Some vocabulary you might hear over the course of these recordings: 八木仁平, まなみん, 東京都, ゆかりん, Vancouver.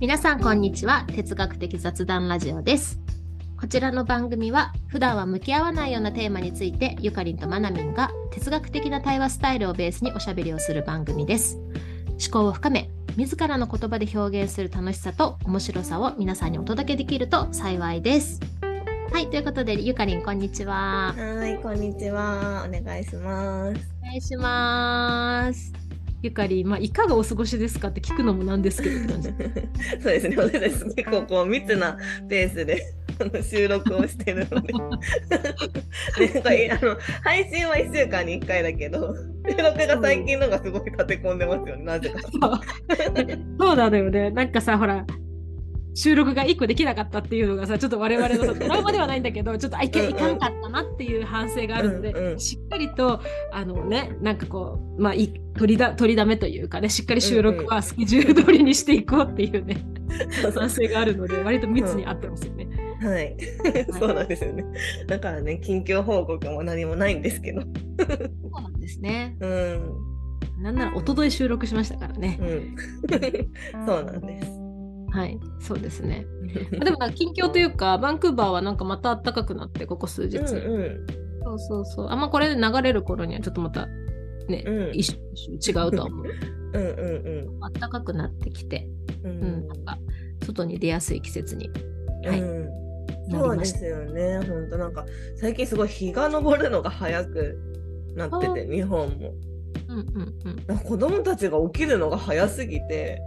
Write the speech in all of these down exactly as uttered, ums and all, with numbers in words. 皆さんこんにちは。哲学的雑談ラジオです。こちらの番組は普段は向き合わないようなテーマについてゆかりんとまなみんが哲学的な対話スタイルをベースにおしゃべりをする番組です。思考を深め自らの言葉で表現する楽しさと面白さを皆さんにお届けできると幸いです。はい、ということでゆかりんこんにちは。はい、こんにちは。お願いします。お願いします。ゆかりん、まあ、いかがお過ごしですかって聞くのもなんですけどそうですね、私たち結構こう密なペースで収録をしてるのであの配信はいっしゅうかんにいっかいだけど収録が最近のがすごい立て込んでますよね、なぜかそうなんだよね。なんかさ、ほら収録がいっこできなかったっていうのがさ、ちょっと我々のドラマではないんだけどちょっといけいかんかったなっていう反省があるので、うんうん、しっかりとあのね、なんかこう、まあ、い取りだ取りだめというかね、しっかり収録はスケジュール通りにしていこうっていうね、うんうん、反省があるので割と密に合ってますよね、うん、はいそうなんですよね。だからね、近況報告も何もないんですけどそうなんですね、うん。なんなら一昨日収録しましたからね、うん、そうなんです。はい、そうですね。でも近況というかバンクーバーはなんかまた暖かくなって、ここ数日、うんうん、そうそうそう、あんまこれで流れる頃にはちょっとまたね、うん、一瞬違うとは思ううんうん、うん、暖かくなってきて、うんうん、なんか外に出やすい季節に、うん、はい、そうですよね。ほんとなんか最近すごい日が昇るのが早くなってて、日本も、うんうんうん、子供たちが起きるのが早すぎて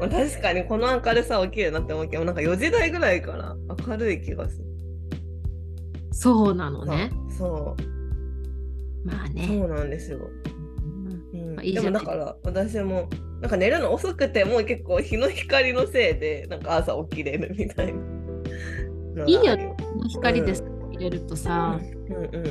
確かにこの明るさは綺麗なって思うけど、なんかよじ台ぐらいから明るい気がする。そうなのね。そう。まあね。そうなんですよ。うんうん、まあ、いいじゃん。でもだから私もなんか寝るの遅くてもう結構日の光のせいでなんか朝起きれるみたいな。いいよね。光です。うん、入れるとさ、うんうんうん、バン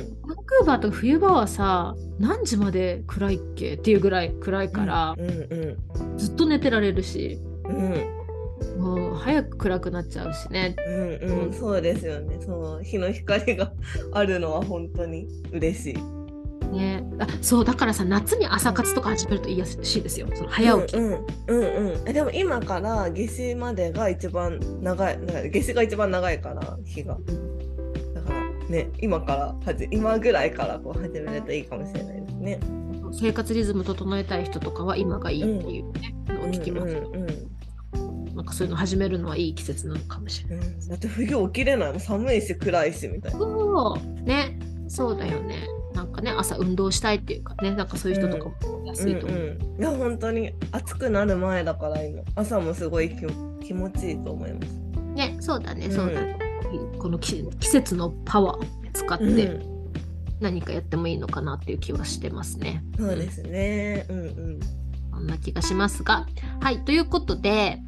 クーバーと冬場はさ何時まで暗いっけっていうぐらい暗いから、うんうんうん、ずっと寝てられるし、うん、もう早く暗くなっちゃうしね、うんうんうん、そうですよね。そう、日の光があるのは本当に嬉しい、ね、あ、そうだからさ、夏に朝活とか始めるといいらしいですよ、その早起き、うんうんうんうん、でも今から夏至までが一番長い、夏至が一番長いから日がね、今から始今ぐらいからこう始めるといいかもしれないですね。生活リズム整えたい人とかは今がいいっていうね、うん、のを聞きます、うんうんうん、なんかそういうの始めるのはいい季節なのかもしれない、うん、だって冬起きれないもん、寒いし暗いしみたいな。そうね、そうだよね。なんかね、朝運動したいっていうかね、なんかそういう人とかも安いと思う、うんうんうん、いや本当に暑くなる前だから今朝もすごい気持ちいいと思いますね。そうだね、そうだね、うん、この季節のパワーを使って何かやってもいいのかなっていう気はしてますね、うん、そうですね、うんうん、そんな気がしますが、はい、ということで、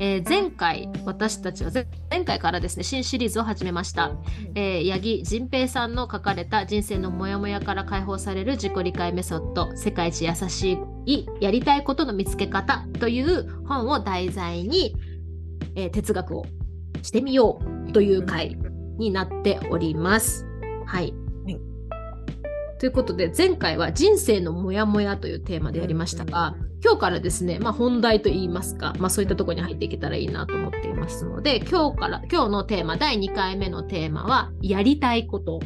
えー、前回私たちは前回からですね新シリーズを始めました、えー、八木仁平さんの書かれた人生のモヤモヤから解放される自己理解メソッド世界一優しいやりたいことの見つけ方という本を題材に、えー、哲学をしてみようという回になっております、はい、はい。ということで前回は人生のモヤモヤというテーマでやりましたが、今日からですね、まあ、本題といいますか、まあ、そういったところに入っていけたらいいなと思っていますので、今日から今日のテーマだいにかいめのテーマはやりたいこと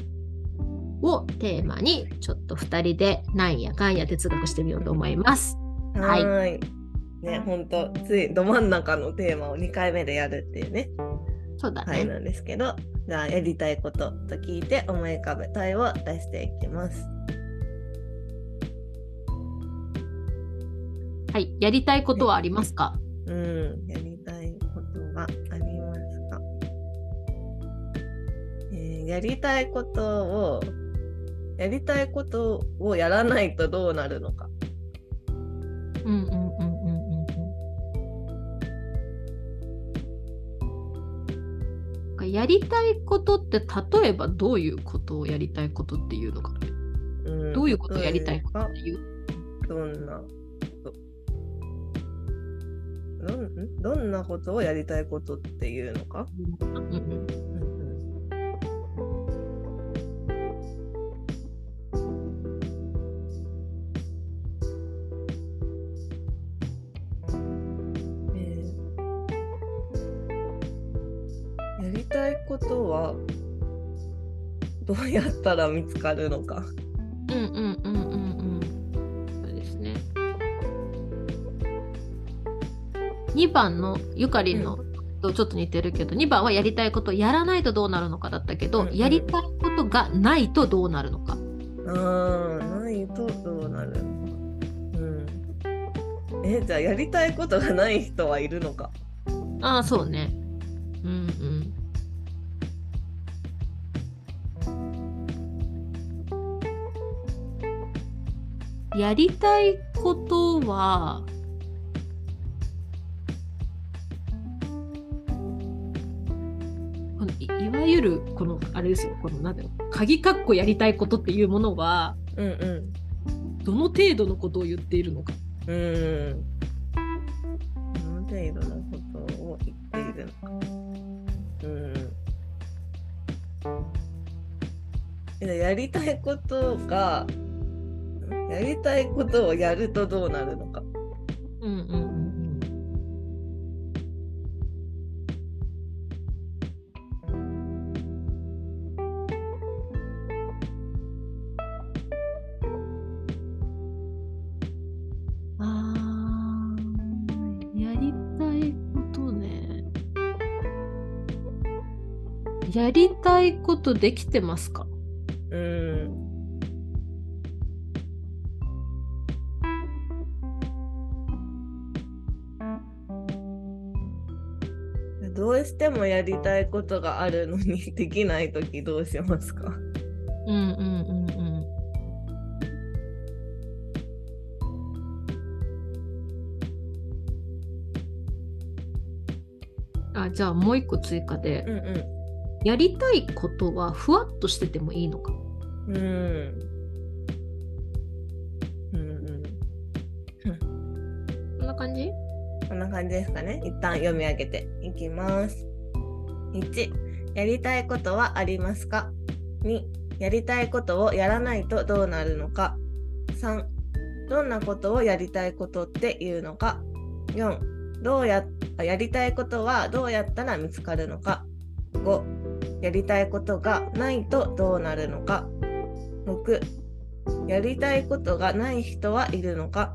をテーマにちょっとふたりでなんやかんや哲学してみようと思います。はい。はいね、ほんとついど真ん中のテーマをにかいめでやるっていうね、そうだね、はい、なんですけど、じゃあやりたいことと聞いて思い浮かべたいを出していきます。はい、やりたいことはありますか、ね、うん、やりたいことはありますか、えー、やりたいことをやりたいことをやらないとどうなるのか、うんうんうん、やりたいことって例えばどういうことをやりたいことっていうのか、うん、どういうことをやりたいことっていう、どんなどん、どんなことをやりたいことっていうのか、うんうんうんことはどうやったら見つかるのか。うんうんうんうんうん。そうですね。にばんのゆかりのとちょっと似てるけど、うん、にばんはやりたいことやらないとどうなるのかだったけど、うんうん、やりたいことがないとどうなるのか。ああ、ないとどうなるのか。うん。え、じゃあやりたいことがない人はいるのか。ああ、そうね。うんうん。やりたいことはこの い, いわゆるこのあれですよ、このなんていうの、鍵かっこやりたいことっていうものは、うんうん、どの程度のことを言っているのか、うん、どの程度のことを言っているのか、うん、やりたいことがやりたいことをやるとどうなるのか。うんうんうんうん。あー、やりたいことね。やりたいことできてますか？うん。どうしてもやりたいことがあるのにできないときどうしますか？うんうんうんうん。あ、じゃあもう一個追加で、うんうん、やりたいことはふわっとしててもいいのか？うん。うんうん。こんな感じ？こんな感じですかね。一旦読み上げていきます。いち. やりたいことはありますか？ に. やりたいことをやらないとどうなるのか？ さん. どんなことをやりたいことっていうのか？ よん. どうや、やりたいことはどうやったら見つかるのか？ ご. やりたいことがないとどうなるのか？ ろく. やりたいことがない人はいるのか？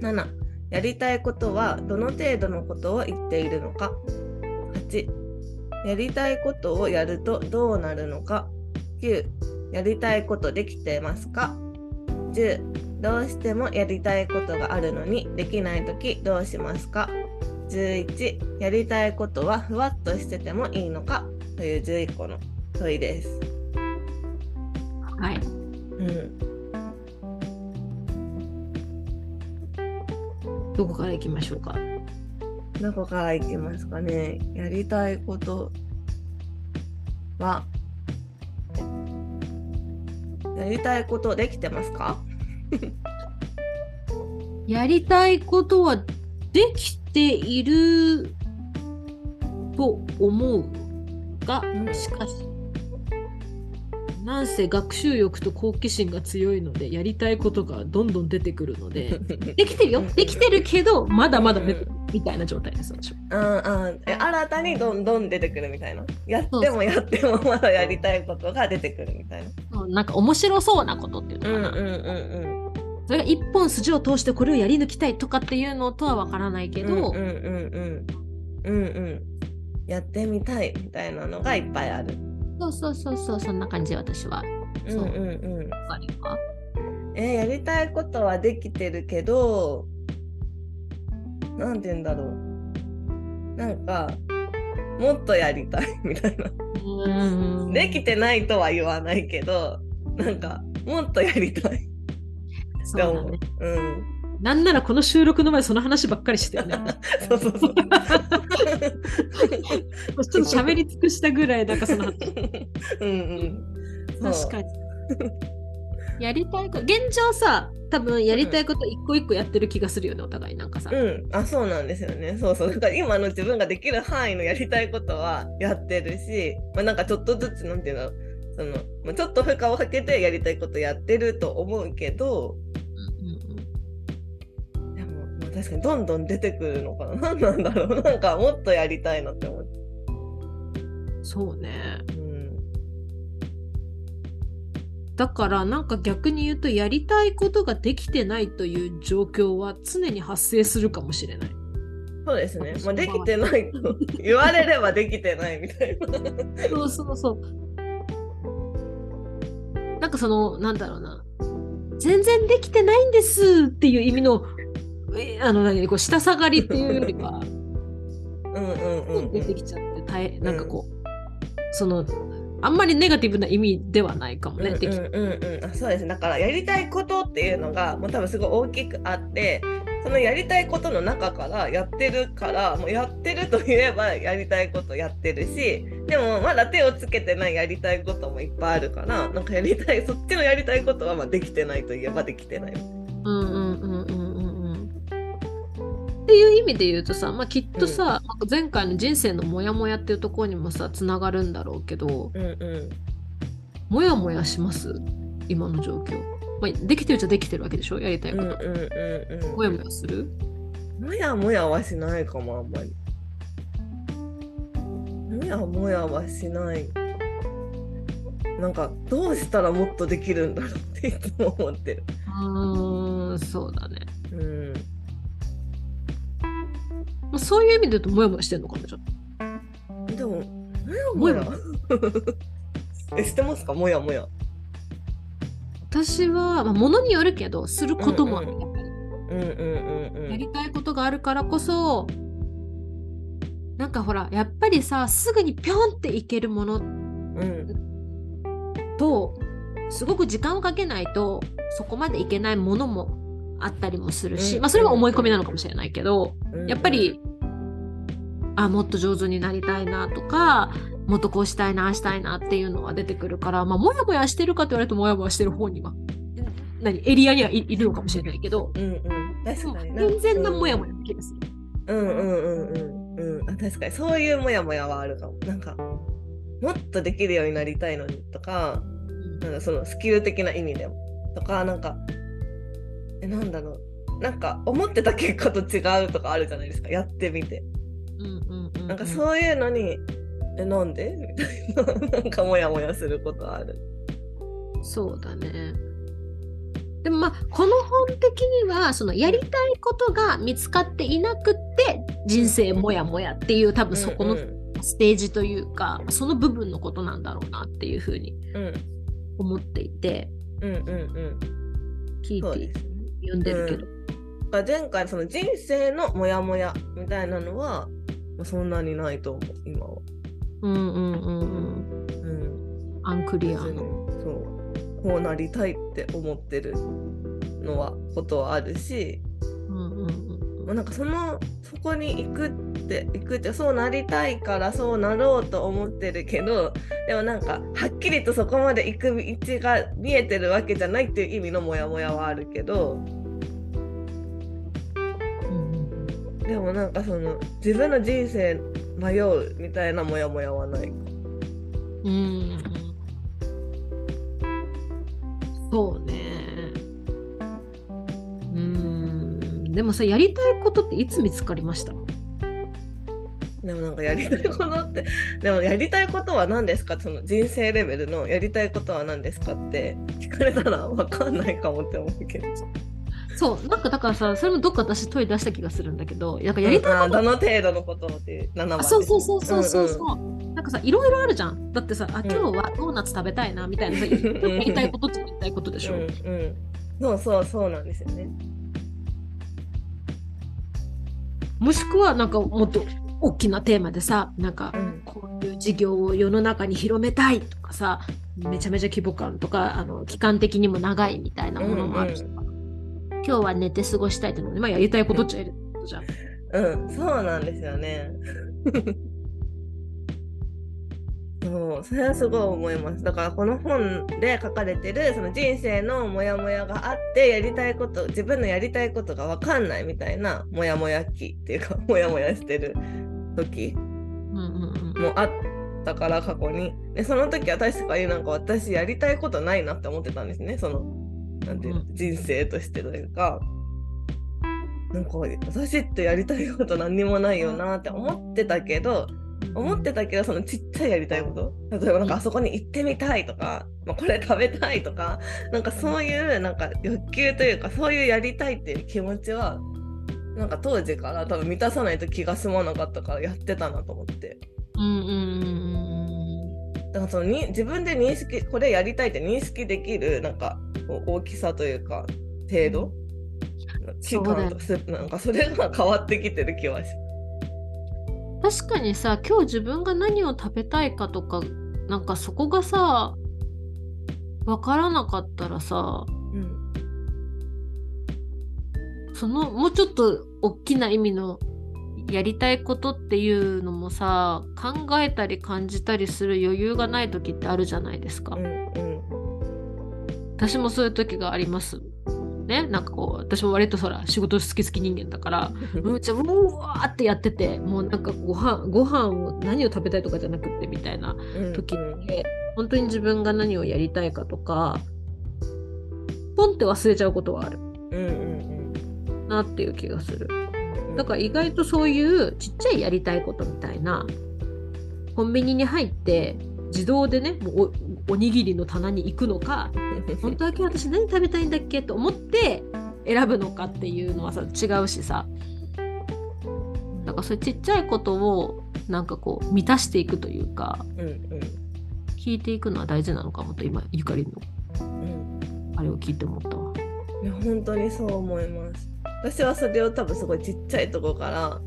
なな.やりたいことはどの程度のことを言っているのか。はち. やりたいことをやるとどうなるのか。きゅう. やりたいことできてますか。じゅう. どうしてもやりたいことがあるのにできないときどうしますか。じゅういち. やりたいことはふわっとしててもいいのかというじゅういっこの問いです。はい、うん、どこから行きましょうか。どこから行きますかね。やりたいことは、やりたいことできてますか？やりたいことはできていると思うが、しかしなんせ学習欲と好奇心が強いので、やりたいことがどんどん出てくるのでできてるよ、できてるけどまだまだみたいな状態です。ああ、新たにどんどん出てくるみたいな、やってもやってもまだやりたいことが出てくるみたいな、そう、なんか面白そうなことっていうのかな、うんうんうんうん、それが一本筋を通してこれをやり抜きたいとかっていうのとは分からないけど、うんうんうんうん、うんうん、やってみたいみたいなのがいっぱいある。そうそうそうそう、そんな感じ。私はそう、うんうんうん、あれは、えー、やりたいことはできてるけど、なんて言うんだろう、なんかもっとやりたいみたいな、うんできてないとは言わないけど、なんかもっとやりたい。そうだね、うん、なんならこの収録の前その話ばっかりしてるね。そうそうそう。ちょっと喋り尽くしたぐらいだからその話。うんうん。確かに。やりたいこと、現状さ、多分やりたいこと一個一個やってる気がするよね、お互いなんかさ。うん。あ、そうなんですよね。そうそう。だから今の自分ができる範囲のやりたいことはやってるし、まあなんかちょっとずつなんていうの、そのまあ、ちょっと負荷をかけてやりたいことやってると思うけど。確かにどんどん出てくるのかな。何なんだろう。なんかもっとやりたいなって思って。そうね、うん、だからなんか逆に言うとやりたいことができてないという状況は常に発生するかもしれない。そうですね、まあ、できてないと言われればできてないみたいなそうそうそう、なんかそのなんだろうな、全然できてないんですっていう意味のあの何こう下下がりっていうよりはうんうんうん、うん、出てきちゃって大なんかこう、うん、そのあんまりネガティブな意味ではないかもね。でき、うんうんうん、そうですね、だからやりたいことっていうのがもう多分すごい大きくあって、そのやりたいことの中からやってるから、もうやってるといえばやりたいことやってるし、でもまだ手をつけてないやりたいこともいっぱいあるから、なんかやりたいそっちのやりたいことはまあできてないといえばできてない。うんうんうんうんうんうんっていう意味で言うとさ、まあ、きっとさ、うん、前回の人生のモヤモヤっていうところにもさつながるんだろうけど、うんうん、モヤモヤします今の状況。まあ、できてるじゃできてるわけでしょ、やりたいこと、うんうんうんうん、もやもやする？もやもやはしないかも、あんまりもやもやはしない。なんかどうしたらもっとできるんだろうっていつも思ってる。うーん、そうだね、うん、まあ、そういう意味で言うともやもやしてるのかな。じゃあでももやもや、もやもやえ、してますか、もやもや。私は、まあ、ものによるけどすることもある、やりたいことがあるからこそ、なんかほらやっぱりさすぐにピョンっていけるもの、うん、とすごく時間をかけないとそこまでいけないものもあったりもするし、うんまあ、それは思い込みなのかもしれないけど、うん、やっぱりあもっと上手になりたいなとかもっとこうしたいなしたいなっていうのは出てくるから、まあ、もやもやしてるかって言われるともやもやしてる方には何エリアにはい、いるのかもしれないけど、うんうん、確かに健全なもやもやな気がする。うんうんうんうんうん、確かにそういうもやもやはあるかも。なんかもっとできるようになりたいのにとか、なんかそのスキル的な意味でもとか、なんかえなんだろう、なんか思ってた結果と違うとかあるじゃないですか、やってみて、うんうんうんうん、なんかそういうのにえなんでみたいななんかモヤモヤすることある。そうだね。でもまあこの本的にはそのやりたいことが見つかっていなくって人生モヤモヤっていう多分そこのステージというか、うんうん、その部分のことなんだろうなっていうふうに思っていて、うんうんうん、聞いて読んでるけど、うん、前回その人生のモヤモヤみたいなのはそんなにないと思う今は。うんうんうんうん、アンクリアのそうこうなりたいって思ってるのはことはあるし、うんうんうん、なんかそのそこに行くって行くってそうなりたいからそうなろうと思ってるけど、でもなんかはっきりとそこまで行く道が見えてるわけじゃないっていう意味のモヤモヤはあるけど、うん、でもなんかその自分の人生迷うみたいなモヤモヤはないか。うん。そうね。うん。でもさやりたいことっていつ見つかりました？でもなんかやりたいことってでもやりたいことは何ですか？その人生レベルのやりたいことは何ですかって聞かれたら分かんないかもって思うけど。そうなんかだからさそれもどっか私問い出した気がするんだけど、なんかやりたいこと、うん、どの程度のことってななばんそうそうそうそうそうそう、うんうん、なんかさいろいろあるじゃん。だってさあ今日はドーナツ食べたいなみたいなさ、うん、やりたいことってやりたいことでしょ、うんうん、そうそうそうなんですよね。もしくはなんかもっと大きなテーマでさなんかこういう事業を世の中に広めたいとかさ、めちゃめちゃ規模感とかあの期間的にも長いみたいなものもあるし、うんうん、今日は寝て過ごしたいってので、まあ、やりたいことっちゃやることじゃん。うん、そうなんですよね。そう、それはすごい思います。だからこの本で書かれてるその人生のモヤモヤがあってやりたいこと、自分のやりたいことが分かんないみたいなモヤモヤ期っていうかモヤモヤしてる時もあったから過去に。でその時は確かになんか私やりたいことないなって思ってたんですね。そのなんていうの、うん、人生としてというか、なんか私ってやりたいこと何にもないよなって思ってたけど、思ってたけど、そのちっちゃいやりたいこと、例えばなんかあそこに行ってみたいとか、まあ、これ食べたいとか、なんかそういうなんか欲求というか、そういうやりたいっていう気持ちはなんか当時から多分満たさないと気が済まなかったからやってたなと思って、うんうんうん、だからそのに自分で認識、これやりたいって認識できるなんか大きさというか程度、時間とか、なんかそれが変わってきてる気はします。確かにさ、今日自分が何を食べたいかとか、なんかそこがさ分からなかったらさ、うん、そのもうちょっと大きな意味のやりたいことっていうのもさ、考えたり感じたりする余裕がない時ってあるじゃないですか、うんうん、私もそういう時がありますね、なんかこう私も割とそら仕事好き好き人間だからうちゃうわーってやってて、もうなんかご飯ご飯を何を食べたいとかじゃなくってみたいな時に、うん、本当に自分が何をやりたいかとかポンって忘れちゃうことはある、うんうんうん、なっていう気がする。だから意外とそういうちっちゃいやりたいことみたいな、コンビニに入って自動でね、もう お, おにぎりの棚に行くのか本当は今日私何食べたいんだっけと思って選ぶのかっていうのはさ違うしさ、なんかそういうちっちゃいことをなんかこう満たしていくというか、うんうん、聞いていくのは大事なのかもと今ゆかりの、うん、あれを聞いて思ったわ。いや本当にそう思います。私はそれを多分すごいちっちゃいところから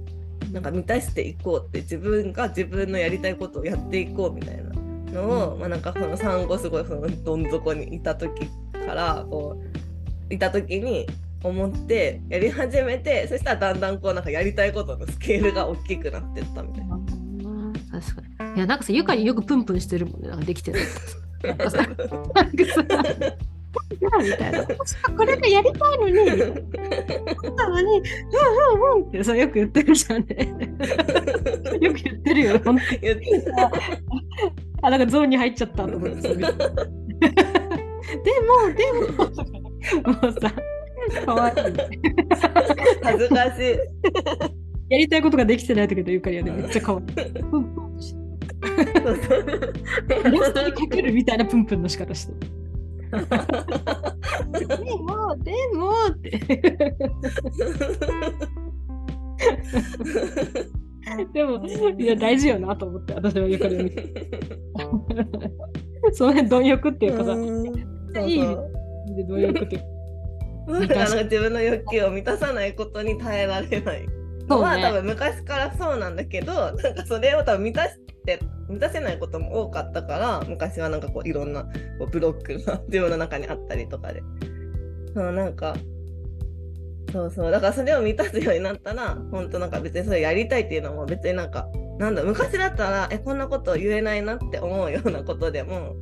なんか満たしていこうって、自分が自分のやりたいことをやっていこうみたいなのを、まあ、なんかその産後すごいそのどん底にいた時からこういた時に思ってやり始めて、そしたらだんだんこうなんかやりたいことのスケールが大きくなってったみたいな。確かに。いやなんかさゆかによくプンプンしてるもんね、なんかできてるなんかさなんかさみたいな、これがやりたいのにたまにうんうんうんってさよく言ってるじゃんねよく言ってるよ本当に言ってさあ、なんかゾーンに入っちゃったと思ってでもでももうさかわいい恥ずかしいやりたいことができてない時とゆかりはねめっちゃかわいいイラストにかけるみたいなプンプンの仕方してでもでもってでもいや大事よなと思って私はゆかりを見てその辺貪欲っていうかさ、うん、いいで貪欲っていうか自分の欲求を満たさないことに耐えられないのは、ね、多分昔からそうなんだけど、なんかそれを多分満たして満たせないことも多かったから、昔はなんかこういろんなこうブロックが自分の中にあったりとかで、そうなんかそうそう、だからそれを満たすようになったら、本当なんか別にそれやりたいっていうのも別になんかなんだ、昔だったらえこんなこと言えないなって思うようなことでも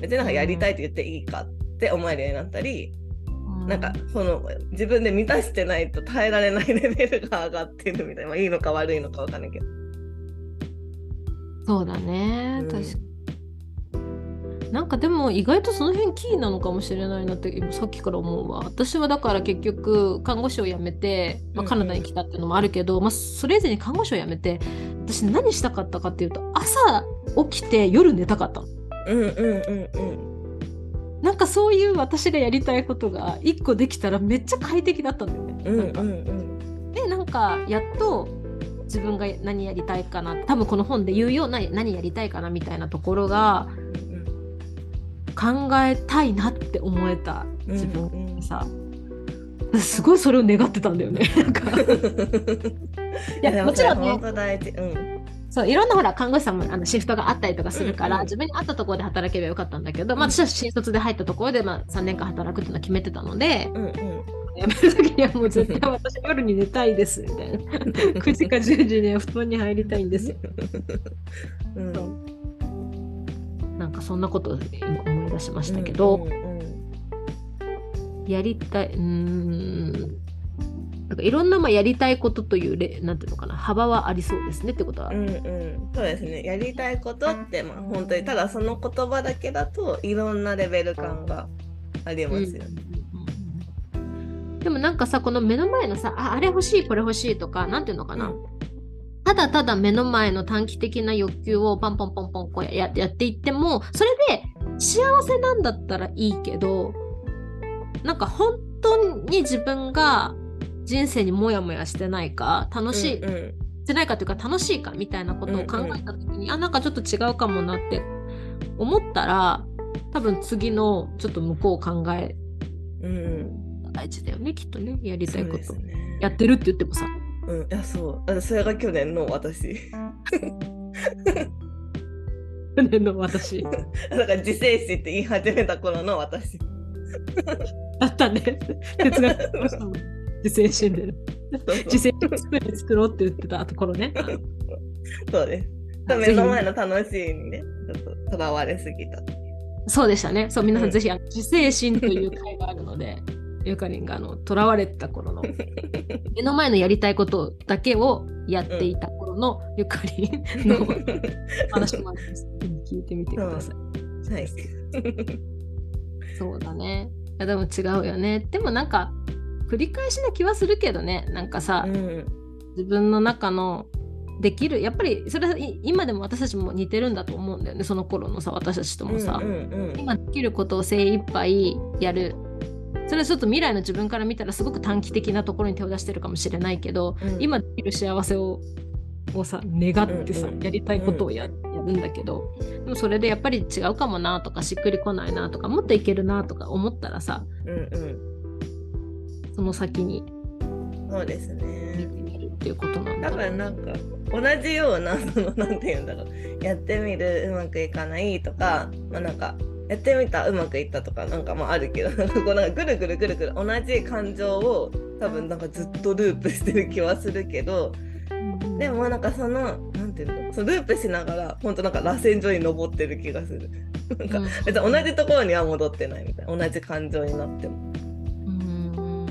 別になんかやりたいって言っていいかって思えるようになったり、うん、なんかその自分で満たしてないと耐えられないレベルが上がってるみたいな、まあ、いいのか悪いのか分かんないけど。そうだね、うん、確かに。なんかでも意外とその辺キーなのかもしれないなって今さっきから思うわ。私はだから結局看護師を辞めて、まあ、カナダに来たっていうのもあるけど、うんうんまあ、それ以前に看護師を辞めて私何したかったかっていうと、朝起きて夜寝たかったの、うんうんうんうん、なんかそういう私がやりたいことが一個できたらめっちゃ快適だったんだよね、うんうんうん、でなんかやっと自分が何やりたいかな、多分この本で言うような何やりたいかなみたいなところが、うん、考えたいなって思えた自分がさ、うんうん、すごいそれを願ってたんだよねなんかいやもちろんね本当大事、うん、そういろんなほら看護師さんもあのシフトがあったりとかするから、うんうん、自分に合ったところで働けばよかったんだけど、まあ、私は新卒で入ったところで、まあ、さんねんかん働くっていうのは決めてたので、うんうんやめるときにはもう絶対私夜に寝たいですみたいなくじかじゅうじには布団に入りたいんですよ、うん、なんかそんなことを思い出しましたけど、うんうんうん、やりたいうーんなんかいろんなまあやりたいことというなんていうのかな幅はありそうですねってことは、うんうん、そうですね。やりたいことってまあ本当にただその言葉だけだといろんなレベル感がありますよね、うんでもなんかさこの目の前のさ あ, あれ欲しいこれ欲しいとかなんていうのかな、うん、ただただ目の前の短期的な欲求をパンパンパンパンこう や, やっていっても、それで幸せなんだったらいいけど、なんか本当に自分が人生にモヤモヤしてないか、楽しい、うんうん、してないかというか楽しいかみたいなことを考えた時に、うんうん、あ、なんかちょっと違うかもなって思ったら、多分次のちょっと向こうを考え、うん、大事だよねきっとね、やりたいこと、ね、やってるって言ってもさ、うん、いやそう、それが去年の私。去年の私。なんか自制心って言い始めた頃の私。だったね。哲学の人も自制心で、自制心作り作ろうって言ってたところね。そうです。目の前の楽しいにね、ちょっととらわれすぎた。そうでしたね。そう、皆さんぜひ、うん、自制心という会があるので。ゆかりんがあの囚われてた頃の目の前のやりたいことだけをやっていた頃のゆかりんの話もあります、うん、聞いてみてください。はい、そうだね。いやでも違うよね。でもなんか繰り返しな気はするけどね。なんかさ、うん、自分の中のできる、やっぱりそれは今でも私たちも似てるんだと思うんだよね。その頃のさ私たちともさ、うんうんうん、今できることを精一杯やる。それはちょっと未来の自分から見たらすごく短期的なところに手を出してるかもしれないけど、うん、今できる幸せを、をさ願ってさ、うんうん、やりたいことを や, やるんだけど、でもそれでやっぱり違うかもなとか、しっくりこないなとか、もっといけるなとか思ったらさ、うんうん、その先にそうですねっていうことなんだろう。多分なんか同じようなそのなんていうんだろう、やってみるうまくいかないとか、まあなんかやってみたうまくいったとかなんかまああるけど、なんかこうなんかぐるぐるぐるぐる同じ感情を多分なんかずっとループしてる気はするけど、でもなんかそのなんていうの、そのループしながら本当なんか螺旋状に登ってる気がする。なんか別に同じところには戻ってないみたいな、同じ感情になっても。うん、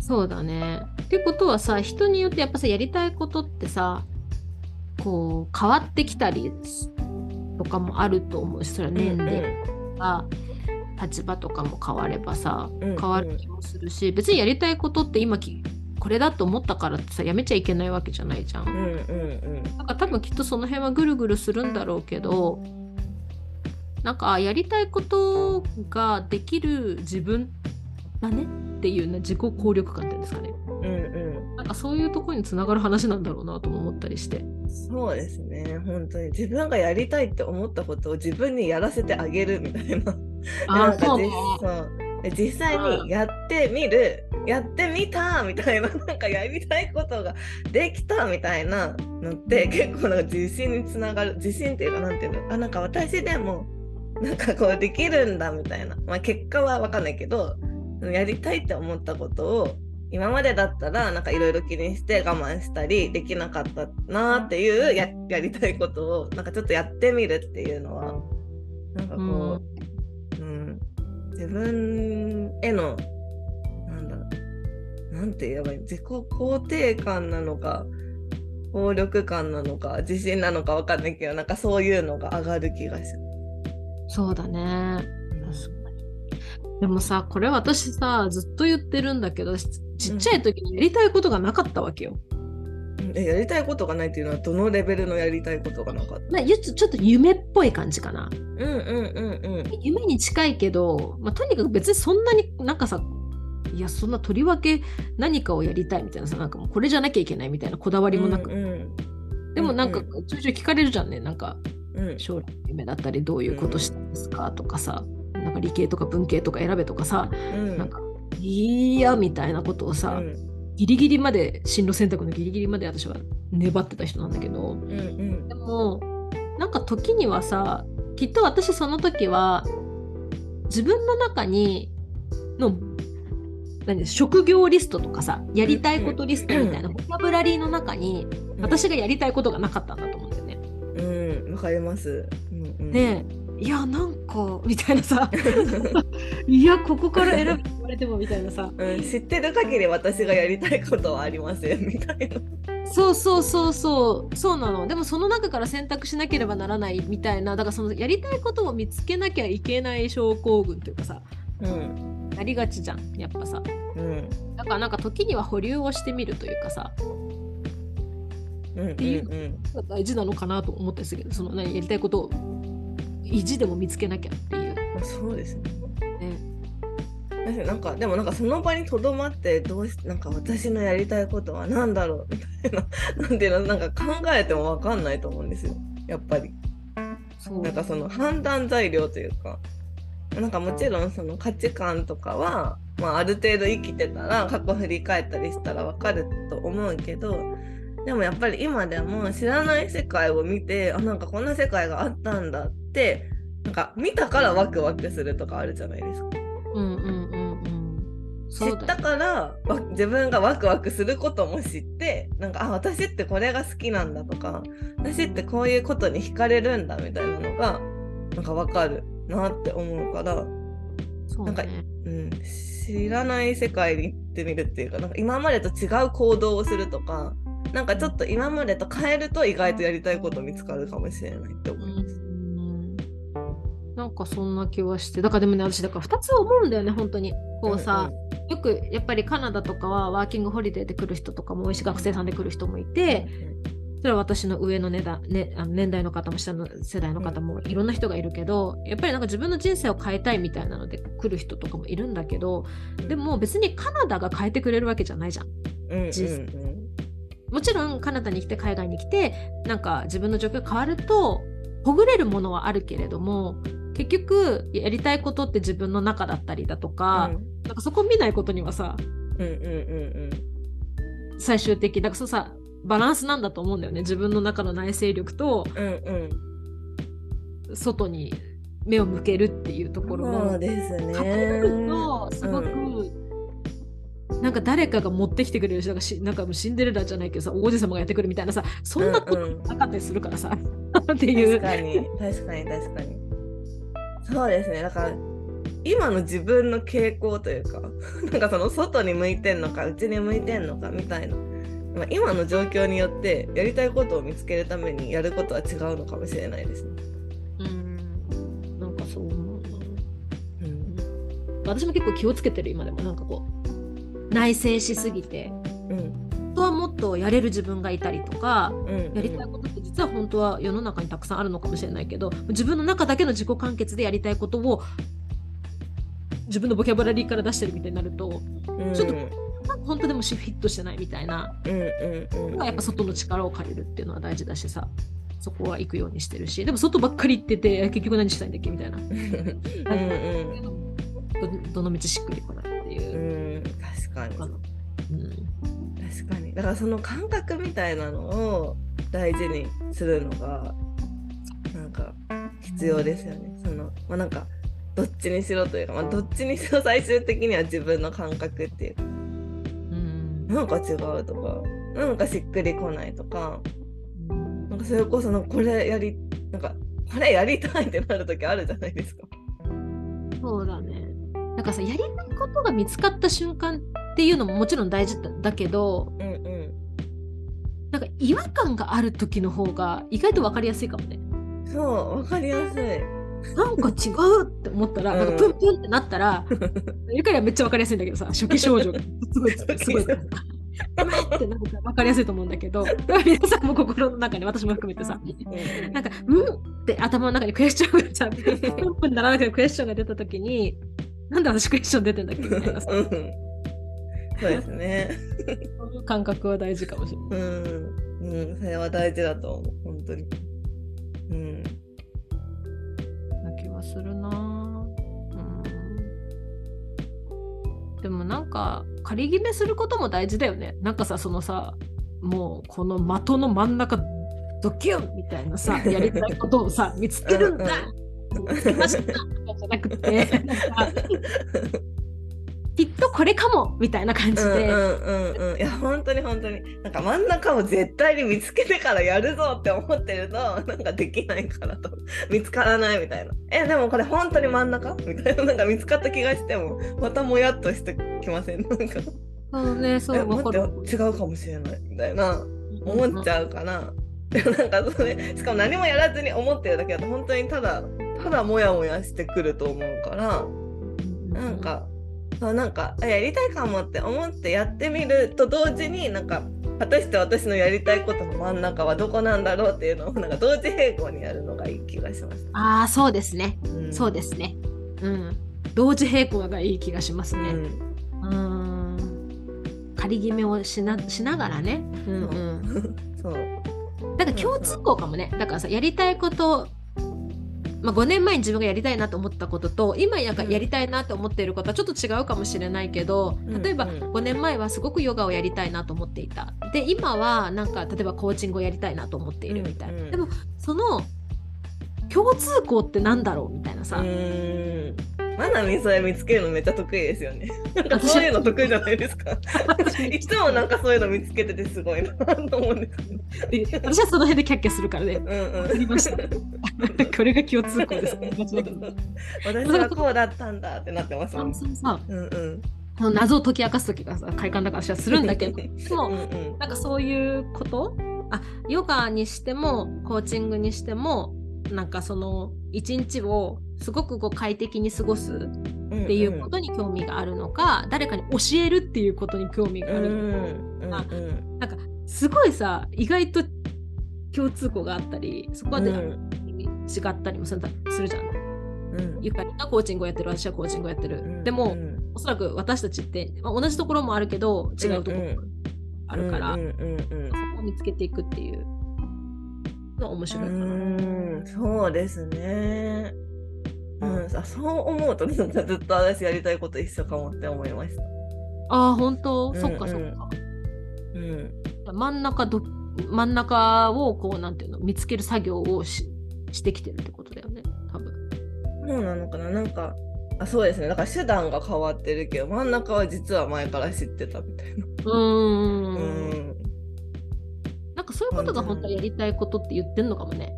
そうだね。ってことはさ、人によってやっぱさやりたいことってさこう変わってきたりとかもあると思うし、それは年齢とか、うんうん、立場とかも変わればさ、うんうん、変わる気もするし、別にやりたいことって今きこれだと思ったからってさやめちゃいけないわけじゃないじゃん。うんうんうん、なんか多分きっとその辺はぐるぐるするんだろうけど、なんかやりたいことができる自分だねっていうな自己効力感っていうんですかね。うんうん、なんかそういうところにつながる話なんだろうなとも思ったりして。そうですね、本当に自分がやりたいって思ったことを自分にやらせてあげるみたいな。あなんか 実, そう実際にやってみる、やってみたみたいな、なんかやりたいことができたみたいなのって結構なんか自信につながる、自信っていうかなんていうの、あなんか私でもなんかこうできるんだみたいな、まあ、結果は分かんないけど、やりたいって思ったことを今までだったらなんかいろいろ気にして我慢したりできなかったなっていう や, やりたいことをなんかちょっとやってみるっていうのはなんかこう、うんうん、自分へのなんだろう、なんて言えばいい、自己肯定感なのか効力感なのか自信なのか分かんないけど、なんかそういうのが上がる気がする。そうだね。でもさこれ私さずっと言ってるんだけど、ちっちゃい時にやりたいことがなかったわけよ。うん、やりたいことがないっていうのはどのレベルのやりたいことがなかった？ちょっと夢っぽい感じかな。うんうんうんうん、夢に近いけど、まあ、とにかく別にそんなになんかさ、いやそんなとりわけ何かをやりたいみたいなさ、なんかもうこれじゃなきゃいけないみたいなこだわりもなく、うんうん、でもなんかちょいちょい聞かれるじゃんね、なんか将来の夢だったりどういうことしたんですかとかさ、なんか理系とか文系とか選べとかさ、うん、なんかいやみたいなことをさ、うん、ギリギリまで進路選択のギリギリまで私は粘ってた人なんだけど、うんうん、でもなんか時にはさ、きっと私その時は自分の中にの何職業リストとかさやりたいことリストみたいなボキャブラリーの中に私がやりたいことがなかったんだと思うんだよね。うん、わかります、うんうん、でいやなんかみたいなさいやここから選ぶって言われてもみたいなさ、うん、知ってる限り私がやりたいことはありませんみたいな。そうそうそうそうそうなの。でもその中から選択しなければならないみたいな、だからそのやりたいことを見つけなきゃいけない症候群というかさ、うん、なりがちじゃんやっぱさ、うん、だからなんか時には保留をしてみるというかさ、っていうのが大事なのかなと思ったりするけど、その、ね、やりたいことを意地でも見つけなきゃっていう。そうですね。ね、なんかでもなんかその場にとどまってどうしなんか私のやりたいことは何だろうみたいななんていうのなんか考えても分かんないと思うんですよ。やっぱりそうなんかその判断材料というか。なんかもちろんその価値観とかは、まあ、ある程度生きてたら過去振り返ったりしたら分かると思うけど、でもやっぱり今でも知らない世界を見て、あ、なんかこんな世界があったんだってなんか見たからワクワクするとかあるじゃないですか、うんうんうんうん、そうだよ。知ったから自分がワクワクすることも知って、なんかあ私ってこれが好きなんだとか、私ってこういうことに惹かれるんだみたいなのがなんか分かるなって思うから、そうね、なんか、うん、知らない世界に行ってみるっていうか、なんか今までと違う行動をするとか、なんかちょっと今までと変えると意外とやりたいこと見つかるかもしれないって思います。うん、なんかそんな気はして、だからでもね、私だからふたつ思うんだよね本当に。こうさ、うんうん、よくやっぱりカナダとかはワーキングホリデーで来る人とかも多いし、学生さんで来る人もいて。うんうん、それは私の上の、ねだね、あの年代の方も下の世代の方もいろんな人がいるけど、やっぱりなんか自分の人生を変えたいみたいなので来る人とかもいるんだけど、でも別にカナダが変えてくれるわけじゃないじゃん、うんうんうん、もちろんカナダに来て海外に来てなんか自分の状況変わるとほぐれるものはあるけれども、結局やりたいことって自分の中だったりだとか、うん、なんかそこ見ないことにはさ、うんうんうんうん、最終的だからそうさバランスなんだと思うんだよね。自分の中の内省力と、うんうん、外に目を向けるっていうところをそうですね、語るとすごく、うん、なんか誰かが持ってきてくれるし、なんかしなんかもうシンデレラじゃないけどさ、王子様がやってくるみたいなさ、そんなことなかったりするからさ、うんうん、っていう。確かに確かに確かに。そうですね。だから今の自分の傾向というか、なんかその外に向いてんのか内に向いてんのかみたいな。今の状況によってやりたいことを見つけるためにやることは違うのかもしれないですね。うん、なんかそう思う、うん、私も結構気をつけてる今でも。なんかこう内省しすぎて、うん、本当はもっとやれる自分がいたりとか、うん、やりたいことって実は本当は世の中にたくさんあるのかもしれないけど、自分の中だけの自己完結でやりたいことを自分のボキャブラリーから出してるみたいになると、うん、ちょっと本当でもフィットしてないみたいな、うんうんうん、やっぱ外の力を借りるっていうのは大事だしさ、そこは行くようにしてるし、でも外ばっかり行ってて結局何したいんだっけみたいなうん、うん、ど, どの道しっくりかなっていう、うん、確かに、うん、確かに。だからその感覚みたいなのを大事にするのがなんか必要ですよね、うん、そのまあ、なんかどっちにしろというか、まあ、どっちにしろ最終的には自分の感覚っていうか、なんか違うとか、なんかしっくりこないとか、なんかそれこそなんかこれやりなんかこれやりたいってなる時あるじゃないですか。そうだね。なんかさ、やりたいことが見つかった瞬間っていうのももちろん大事だけど、うんうん、なんか違和感がある時の方が意外と分かりやすいかもね。そう、分かりやすい。なんか違うって思ったら、うん、なんかプンプンってなったらゆかりはめっちゃ分かりやすいんだけどさ、初期症状がすごいすごいってなんか分かりやすいと思うんだけど、皆さんも心の中に、私も含めてさ、なんかうんって頭の中にクエスチョンがちゃってプンプンならなくてクエスチョンが出た時に、なんで私クエスチョン出てんだっけみたいなさ、うん、そうですねそういう感覚は大事かもしれない。うん、うん、それは大事だと思う本当に。うんな気はするな。でもなんか仮決めすることも大事だよね。なんかさ、そのさ、もうこの的の真ん中ドキュンみたいなさ、やりたいことをさ見つけるんだ見つけましたじゃなくて、なんかきっとこれかもみたいな感じで、うんうんうんうん、いや本当に本当になんか真ん中を絶対に見つけてからやるぞって思ってるとなんかできないからと見つからないみたいな、えでもこれ本当に真ん中みたいな、なんか見つかった気がしてもまたもやっとしてきませんなんかそうね、そう分かる、違うかもしれないみたいな思っちゃうかな、うん、なんかそれしかも何もやらずに思ってるだけだと本当にただただもやもやしてくると思うから、うん、なんかそうなんかやりたいかもって思ってやってみると同時になんか果たして私のやりたいことの真ん中はどこなんだろうっていうのをなんか同時並行にやるのがいい気がします。ああ、そうですね、うん、そうですね、うん、同時並行がいい気がしますね、うん、うーん、仮決めをし な, しながらね、うんうん、そうなんか共通項かもね。だからさ、やりたいこと、まあ、ごねんまえに自分がやりたいなと思ったことと今なんかやりたいなと思っていることはちょっと違うかもしれないけど、例えばごねんまえはすごくヨガをやりたいなと思っていた、で今はなんか例えばコーチングをやりたいなと思っているみたいな、でもその共通項ってなんだろうみたいなさ、うーん、マナミそれ見つけるのめっちゃ得意ですよね。なんかそういうの得意じゃないですか。いつもなんかそういうの見つけててすごいなと思うんですけど。私はその辺でキャッキャするからね。うんうん、りました。これが共通項です。私はこうだったんだってなってますもん。そうそう。うんうん。謎を解き明かすときがさ、快感だから私はするんだけど、そう、うんうん、なんかそういうこと？あ、ヨガにしてもコーチングにしても。なんかその一日をすごくこう快適に過ごすっていうことに興味があるのか、うんうん、誰かに教えるっていうことに興味があるのか、うんうん、なんかすごいさ意外と共通項があったりそこで違ったりもするじゃん、うん、ゆかりがコーチングをやってる私はコーチングをやってる、うんうん、でもおそらく私たちって、まあ、同じところもあるけど違うところもあるから、うんうんうんうん、そこを見つけていくっていうの面白いかな。うん、そうですね、うん、あ、そう思うとずっと私やりたいこと一緒かもって思いました。あー本当、うんうん、そっかそっか、うん、真ん中ど真ん中をこうなんていうの見つける作業を し, してきてるってことだよね多分。そうなのかな、なんかあ、そうですね、だから手段が変わってるけど真ん中は実は前から知ってたみたいな。うーん、うん、そういうことが本当はやりたいことって言ってんのかもね。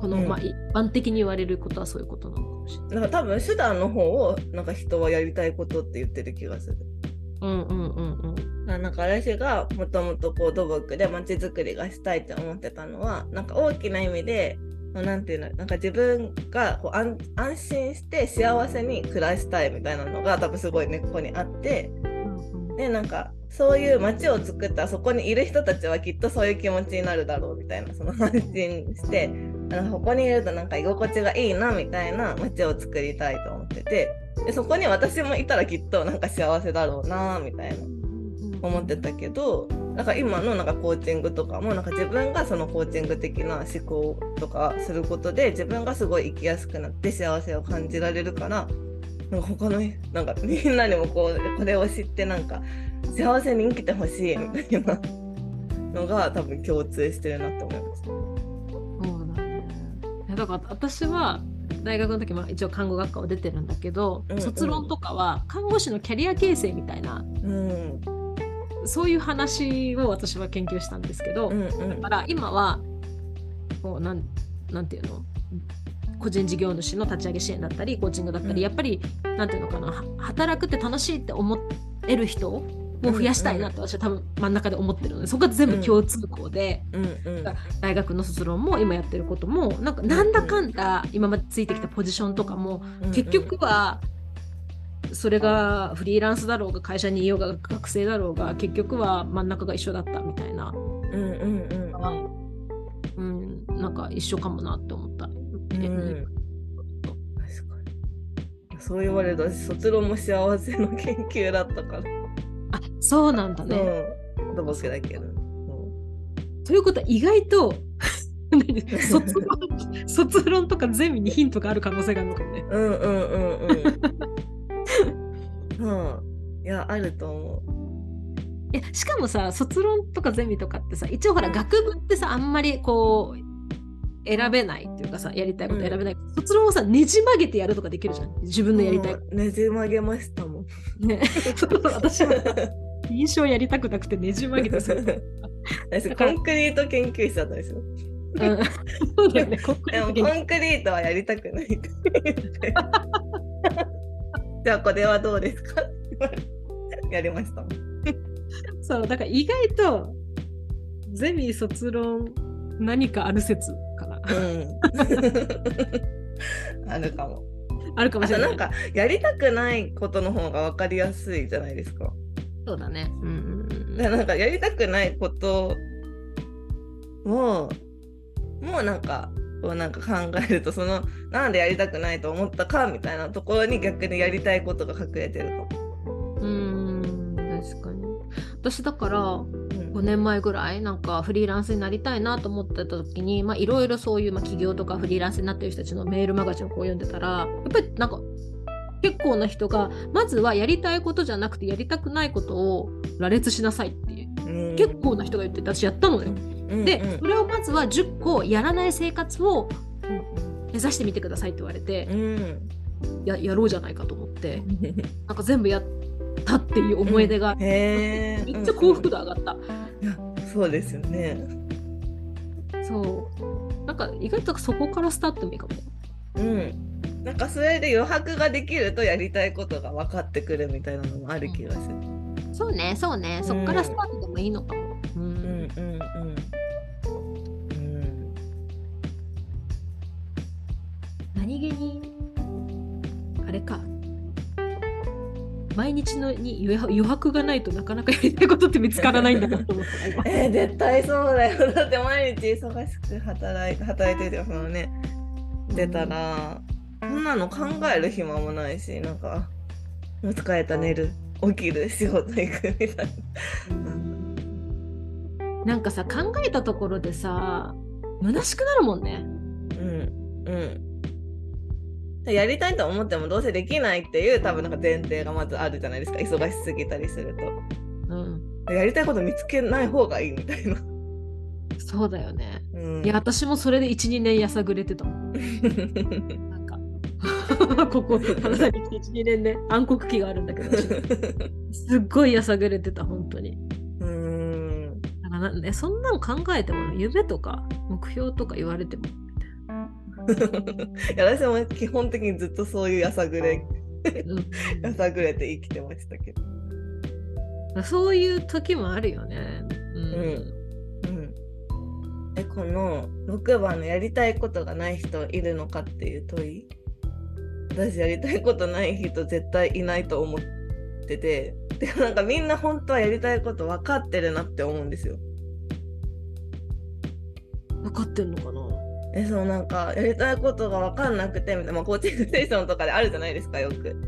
この、うん、まあ、一般的に言われることはそういうことなのかもしれない。なんか多分手段の方をなんか人はやりたいことって言ってる気がする。うんうんうんうん。なんか私がもともとこう土木で街づくりがしたいって思ってたのはなんか大きな意味でなんていうの、なんか自分がこう 安, 安心して幸せに暮らしたいみたいなのが多分すごい根っこにあって。でなんかそういう街を作ったそこにいる人たちはきっとそういう気持ちになるだろうみたいな、その安心してあのここにいるとなんか居心地がいいなみたいな街を作りたいと思ってて、でそこに私もいたらきっとなんか幸せだろうなみたいな思ってたけど、なんか今のなんかコーチングとかもなんか自分がそのコーチング的な思考とかすることで自分がすごい生きやすくなって幸せを感じられるから、なんか他のなんかみんなにもこうこれを知ってなんか幸せに生きてほしいみたいなのが多分共通してるなって思いました。そうだね。だから私は大学の時も一応看護学科を出てるんだけど、うんうん、卒論とかは看護師のキャリア形成みたいな、うん、そういう話を私は研究したんですけど、うんうん、だから今はこうなん、なんていうの？個人事業主の立ち上げ支援だったりコーチングだったり、やっぱりなんていうのかな、働くって楽しいって思える人を増やしたいなって私は多分真ん中で思ってるので、そこが全部共通項で、大学の卒論も今やってることもなんかなんだかんだ今までついてきたポジションとかも結局はそれがフリーランスだろうが会社にいようが学生だろうが結局は真ん中が一緒だったみたいな、うん、なんか一緒かもなって思った。うん、確かにそう言われたし、卒論も幸せの研究だったから。あ、そうなんだね。うん、どこ好きだけど、うん、ということは意外と卒論、卒論とかゼミにヒントがある可能性があるのかもね。うんうんうんうんうん、いやあると思う。いやしかもさ、卒論とかゼミとかってさ、一応ほら学部ってさあんまりこう選べないっていうかさ、やりたいこと選べない、うん、卒論をさねじ曲げてやるとかできるじゃん、自分のやりたいこと、うん、ねじ曲げましたもんね。私は臨床やりたくなくてねじ曲げてさコンクリート研究室だったんですよ。うん、そうだよね。コンクリートでもコンクリートはやりたくないじゃあこれはどうですかやりましたもん。そうだから意外とゼミ卒論何かある説かな、うん、あるかもあるかもしれない。なんかやりたくないことの方が分かりやすいじゃないですか。そうだね、うんうん、なんかやりたくないことをもうなんかこうなんか考えると、そのなんでやりたくないと思ったかみたいなところに逆にやりたいことが隠れてるかも。うーん、確かに。私だからごねんまえぐらいなんかフリーランスになりたいなと思ってた時に、まあいろいろそういうまあ企業とかフリーランスになってる人たちのメールマガジンをこう読んでたら、やっぱりなんか結構な人がまずはやりたいことじゃなくてやりたくないことを羅列しなさいっていう、結構な人が言ってて、私やったのよ。でそれをまずはじゅっこやらない生活を目指してみてくださいって言われて、うん、や, やろうじゃないかと思ってなんか全部やったっていう思い出が、うん、へめっちゃ幸福度上がった、うんうん、そうですよね。そうなんか意外とそこからスタートもいいかも、うん、なんかそれで余白ができるとやりたいことが分かってくるみたいなのもある気がする、うん、そうねそうね、そこからスタートでもいいのかも、うんうんうんうん何気にあれか、毎日のに余白がないとなかなかやりたいことって見つからないんだなと思ってえー、絶対そうだよ。だって毎日忙しく働いて働いててそのね出たら、うん、そんなの考える暇もないし、なんか疲れた寝る起きる仕事行くみたいななんかさ考えたところでさ虚しくなるもんね。うんうんやりたいと思ってもどうせできないっていう多分なんか前提がまずあるじゃないですか、忙しすぎたりすると、うん、やりたいこと見つけない方がいいみたいな。そうだよね、うん、いや私もそれで いちにねんやさぐれてたもんなんかここカナダに来て いちにねんで暗黒期があるんだけどすっごいやさぐれてた本当に。うーんだからなんでそんなの考えても夢とか目標とか言われてもいや私も基本的にずっとそういうやさぐれやさぐれて生きてましたけど、そういう時もあるよね。うんうん、うん、えこのろくばんのやりたいことがない人いるのかっていう問い、私やりたいことない人絶対いないと思ってて、でなんかみんな本当はやりたいこと分かってるなって思うんですよ。分かってるのかな。えそうなんかやりたいことが分かんなくてみたいな、まあ、コーチングセッションとかであるじゃないですかよく、うん、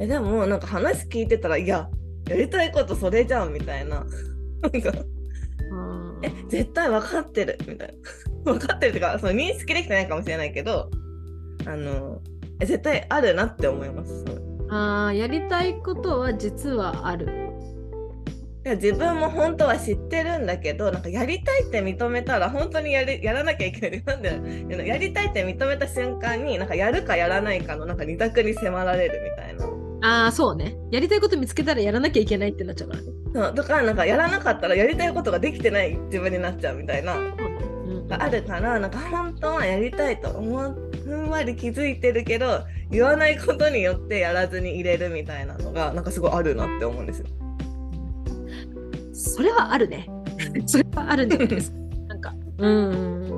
えでもなんか話聞いてたらいややりたいことそれじゃんみたいななんか、うん、え絶対分かってるみたいな分かってるっていうかその認識できてないかもしれないけどあのえ絶対あるなって思います。あやりたいことは実はある、自分も本当は知ってるんだけどなんかやりたいって認めたら本当にやるやらなきゃいけないなんでやりたいって認めた瞬間になんかやるかやらないかのなんか二択に迫られるみたいな。あーそうね、やりたいこと見つけたらやらなきゃいけないってなっちゃうからね。そうだからなんかやらなかったらやりたいことができてない自分になっちゃうみたいな、うん、あるからなんか本当はやりたいと思うふんわり気づいてるけど言わないことによってやらずに入れるみたいなのがなんかすごいあるなって思うんですよ。それはあるねそれはあるんじゃないですかなんかうん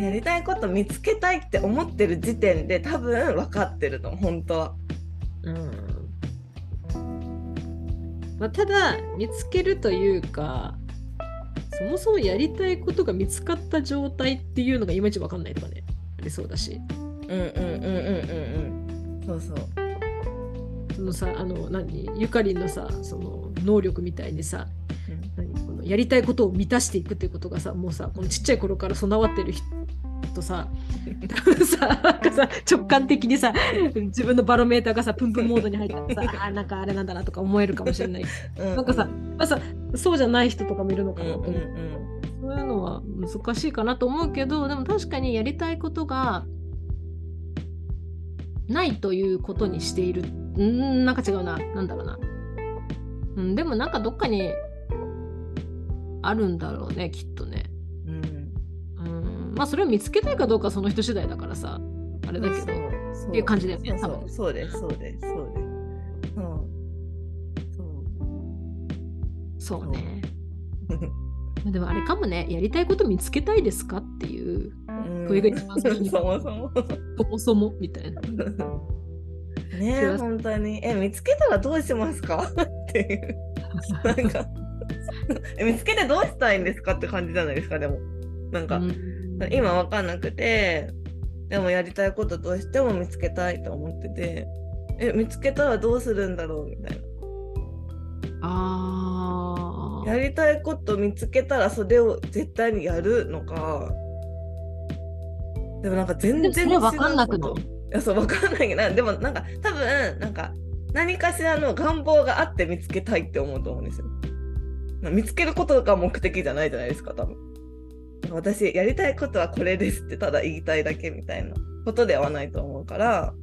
やりたいこと見つけたいって思ってる時点で多分分かってると本当は、うんまあ、ただ見つけるというかそもそもやりたいことが見つかった状態っていうのがいまいち分かんないとかねありそうだし、うんうんうんうんうんうんそうそうそのさあの何ゆかりんのさその能力みたいにさ、うん、このやりたいことを満たしていくっていうことがさもうさこのちっちゃい頃から備わってる人とささなんかさ直感的にさ自分のバロメーターがさプンプンモードに入ったらさあなんかあれなんだなとか思えるかもしれないうん、うん、なんかさ、まあ、さそうじゃない人とかもいるのかなと思う、うんうん、そういうのは難しいかなと思うけどでも確かにやりたいことがないということにしているんなんか違うななんだろうなうん、でもなんかどっかにあるんだろうねきっとね、うんうん、まあそれを見つけたいかどうかその人次第だからさあれだけどっていう感じだよね多分。そうですそうですそうですそうそうねでもあれかもねやりたいこと見つけたいですかっていう問いが一番好きにそもそもそもそもみたいなねえ本当にえ見つけたらどうしますかっていうなんかえ見つけてどうしたいんですかって感じじゃないですか。でもなんか、うん、今分かんなくてでもやりたいことどうしても見つけたいと思っててえ見つけたらどうするんだろうみたいな。あやりたいこと見つけたらそれを絶対にやるのか。でもなんか全然それ分かんなくない。いやそう分かんないけどでもなんか多分なんか何かしらの願望があって見つけたいって思うと思うんですよ。見つけることが目的じゃないじゃないですか。多分私やりたいことはこれですってただ言いたいだけみたいなことではないと思うから、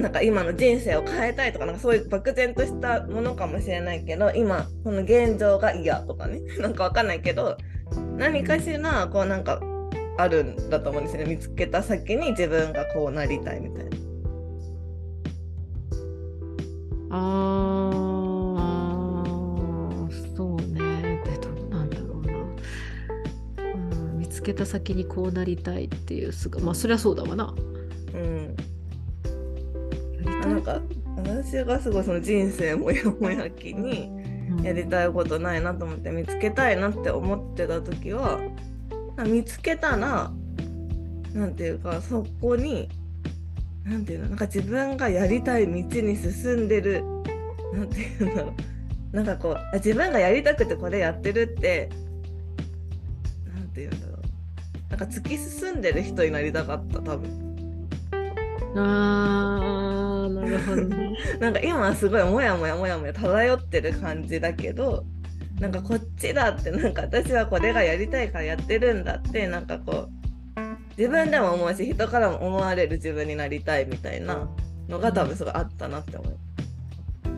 なんか今の人生を変えたいとかなんかそういう漠然としたものかもしれないけど今この現状が嫌とかねなんか分かんないけど何かしらこうなんかあるんだと思うんですよね。見つけた先に自分がこうなりたいみたいな。あーそうね。でどうなんだろうな、うん、見つけた先にこうなりたいっていうすがまあそりゃそうだわな。うん。なんか私がすごいその人生もやもやきにやりたいことないなと思って見つけたいなって思ってた時は。見つけたらなんていうかそこになんていうのなんか自分がやりたい道に進んでるなんていうんだろうなんかこう自分がやりたくてこれやってるってなんていうんだろうなんか突き進んでる人になりたかった多分。あーなるほどね。なんか今はすごいもやもやもやもや漂ってる感じだけど。なんかこっちだってなんか私はこれがやりたいからやってるんだってなんかこう自分でも思うし人からも思われる自分になりたいみたいなのが多分すごいあったなって思う。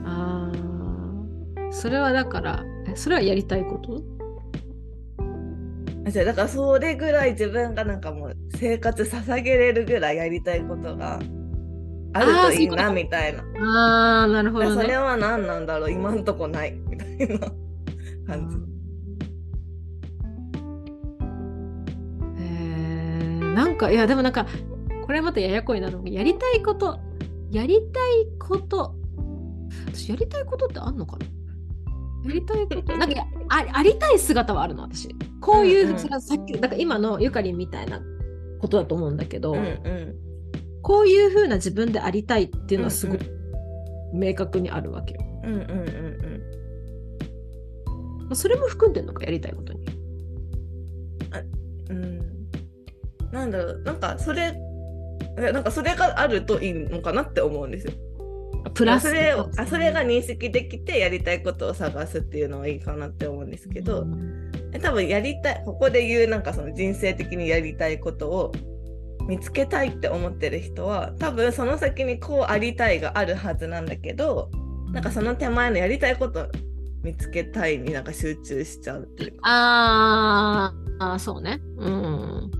ああ、それはだからそれはやりたいこと？あ、じゃあだからそれぐらい自分がなんかもう生活捧げれるぐらいやりたいことがあるといいなみたいな。ああ、なるほどね。それは何なんだろう今んとこないみたいな。感じ。えー、なんかいやでもなんかこれまたややこいなのがやりたいことやりたいこと私やりたいことってあんのかな。やりたいことなんか あ, ありたい姿はあるの私こういう、うんうん、さっきなんか今のゆかりみたいなことだと思うんだけど、うんうん、こういう風な自分でありたいっていうのはすごく明確にあるわけよ。うんうんうんうんそれも含んでるのかやりたいことに。あ、うん。なんだろうなんかそれなんかそれがあるといいのかなって思うんですよ。プラスそれをあそれが認識できてやりたいことを探すっていうのはいいかなって思うんですけど、うん、多分やりたいここで言うなんかその人生的にやりたいことを見つけたいって思ってる人は多分その先にこうありたいがあるはずなんだけど、なんかその手前のやりたいこと見つけたいになんか集中しちゃうっていうか。ああそうね。うん。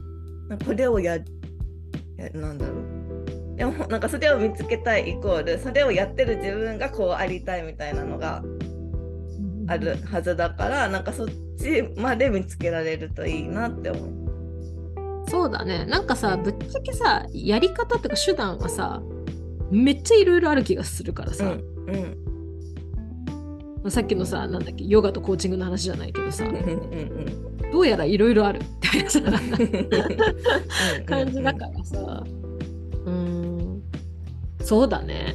これをやなんだろう。でもなんかそれを見つけたいイコールそれをやってる自分がこうありたいみたいなのがあるはずだから、うん、なんかそっちまで見つけられるといいなって思う。そうだね。なんかさぶっちゃけさやり方とか手段はさめっちゃいろいろある気がするからさ。うん。うんさっきのさ、なんだっけ、ヨガとコーチングの話じゃないけどさ、うんうんうん、どうやらいろいろあるみたいなさ感じだからさ、うーん、そうだね。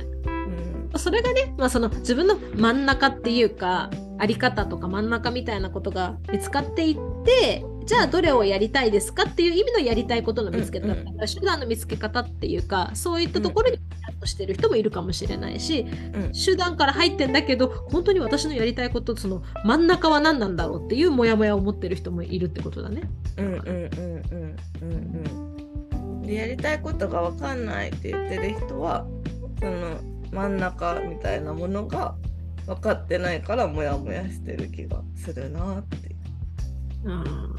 うん、それがね、まあその自分の真ん中っていうか、あり方とか真ん中みたいなことが見つかっていって、じゃあどれをやりたいですかっていう意味のやりたいことの見つけ方、うんうん、手段の見つけ方っていうか、そういったところに。してる人もいるかもしれないし、うん、手段から入ってんだけど本当に私のやりたいことその真ん中は何なんだろうっていうモヤモヤを持ってる人もいるってことだね。うんうんうんうんうんうん。でやりたいことが分かんないって言ってる人はその真ん中みたいなものが分かってないからモヤモヤしてる気がするなって。うん。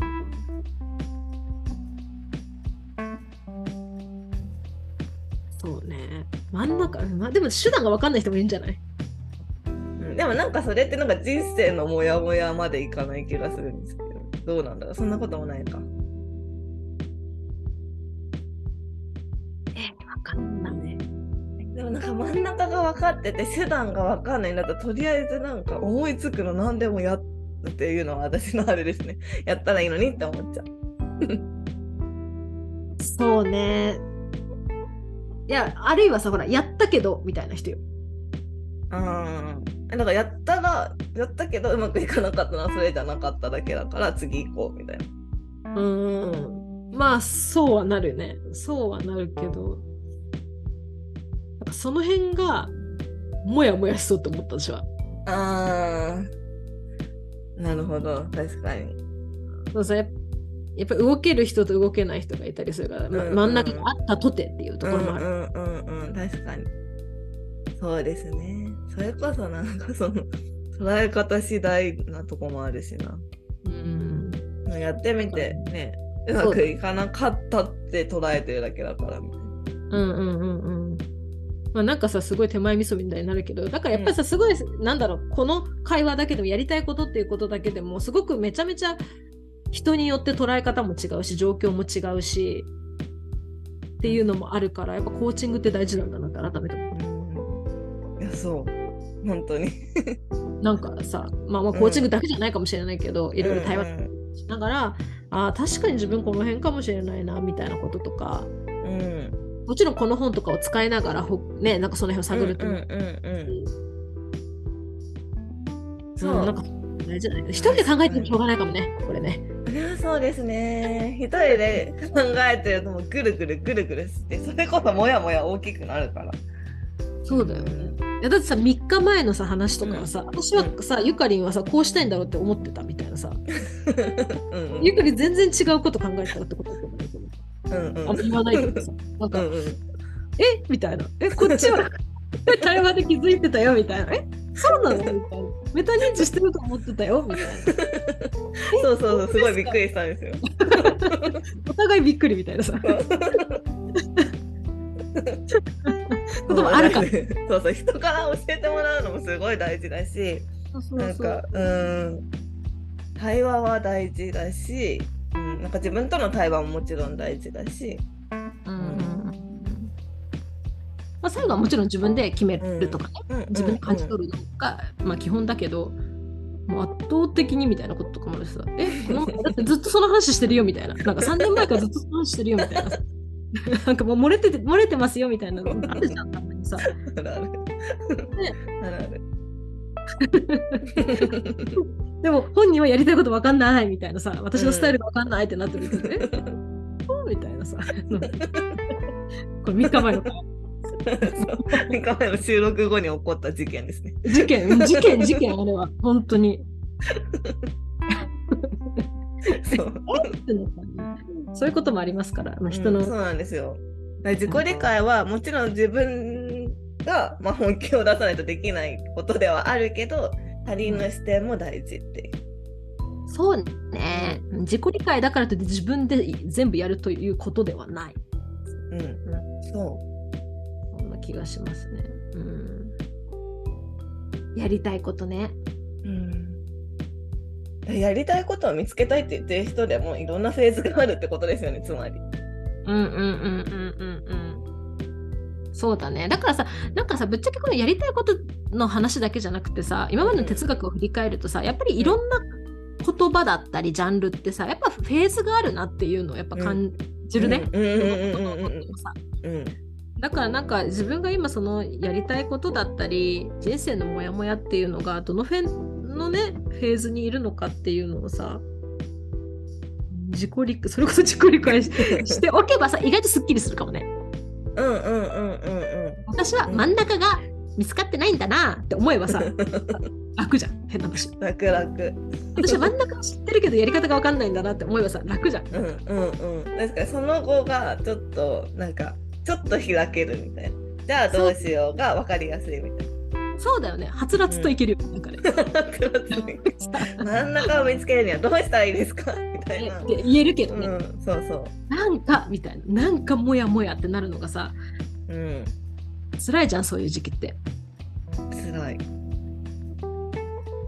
そうね。真ん中、まあ、でも手段が分かんない人もいるんじゃない、うん、でもなんかそれってなんか人生のモヤモヤまでいかない気がするんですけどどうなんだろうそんなこともないか。えかったね。でもなんか真ん中が分かってて手段が分かんないんだったらとりあえずなんか思いつくの何でもやっていうのは私のあれですね。やったらいいのにって思っちゃう。そうね。いやあるいはさほらやったけどみたいな人よ。うん。だからやったらやったけどうまくいかなかったのはそれじゃなかっただけだから次行こうみたいな。うん。まあそうはなるね。そうはなるけど。その辺がもやもやしそうと思った私は。ああ、なるほど、確かに。そうそう、やっぱり動ける人と動けない人がいたりするから、うんうん、真ん中があったとてっていうところもある。うんうんうん、確かに。そうですね。それこそなんかその捉え方次第なとこもあるしな。うん。やってみてね、うまくいかなかったって捉えてるだけだからみたいな。うんうんうんうん。まあ、なんかさすごい手前味噌みたいになるけどだからやっぱりさすごい、うん、なんだろうこの会話だけでもやりたいことっていうことだけでもすごくめちゃめちゃ人によって捉え方も違うし状況も違うしっていうのもあるからやっぱコーチングって大事なんだなって改めて思う。いやそう本当になんかさ、まあ、まあコーチングだけじゃないかもしれないけど、うん、いろいろ対話しながら、うん、あ確かに自分この辺かもしれないなみたいなこととか、うんもちろんこの本とかを使いながらねなんかその辺を探ると思う。うんうんうん、そう、うん、なんか大事だね。一人で考えてもしょうがないかもねこれね。いやそうですね。一人で考えてるともうぐるぐるぐるぐるしてそれこそもやもや大きくなるから。そうだよね。いやだってさみっかまえのさ話とかはさ、うん、私はさ、うん、ゆかりんはさこうしたいんだろうって思ってたみたいなさうん、うん、ゆかりん全然違うこと考えてたってことだと思う。うんうん、あんま言わないけどさなんか、うんうん、えみたいなえこっちは対話で気づいてたよみたいなえそうなのみたいなメタ認知してると思ってたよみたいなそうそうそうすごいびっくりしたんですよお互いびっくりみたいなさこともあるからそうそう人から教えてもらうのもすごい大事だしそうそうそうなんかうん対話は大事だしなんか自分との対話ももちろん大事だし、うんうんまあ、最後はもちろん自分で決めるとかね、うんうん、自分で感じ取るのが、うんまあ、基本だけどもう圧倒的にみたいなこととかもあるしさえこのだってずっとその話してるよみたいななんかさんねんまえからずっとその話してるよみたいななんかもう漏れてて漏れてますよみたいなのあるじゃんたまにさあるあるあるあるでも本人はやりたいこと分かんないみたいなさ私のスタイルが分かんないってなってるけどね、うん、みたいなさこれみっかまえのみっかまえの収録後に起こった事件ですね事件事件事件あれは本当にそうそういうこともありますから、まあ、人の、うん、そうなんですよ自己理解はもちろん自分が、まあ、本気を出さないとできないことではあるけど他人の視点も大事っていうそうね自己理解だからといって自分で全部やるということではない、うんうん、そうそんな気がしますね、うん、やりたいことね、うん、やりたいことを見つけたいって言ってる人でもいろんなフェーズがあるってことですよねつまりうんうんうんうんうんうんそうだねだからさなんかさぶっちゃけこのやりたいことの話だけじゃなくてさ今までの哲学を振り返るとさやっぱりいろんな言葉だったりジャンルってさやっぱフェーズがあるなっていうのをやっぱ感じるねだからなんか自分が今そのやりたいことだったり人生のモヤモヤっていうのがどの辺のねフェーズにいるのかっていうのをさ自己理それこそ自己理解しておけばさ意外とすっきりするかもねうんうんうんうんうん、私は真ん中が見つかってないんだなって思えばさ楽じゃん変な話楽楽私は真ん中は知ってるけどやり方が分かんないんだなって思えばさ楽じゃんうんうんうん確かにその後がちょっとなんかちょっと開けるみたいなじゃあどうしようが分かりやすいみたいなそうだよねはつらつといけるよ、うん、なんかね真ん中を見つけるにはどうしたらいいですか言えるけどね、うん、そうそうなんかみたいななんかモヤモヤってなるのがさ、うん、辛いじゃんそういう時期って辛い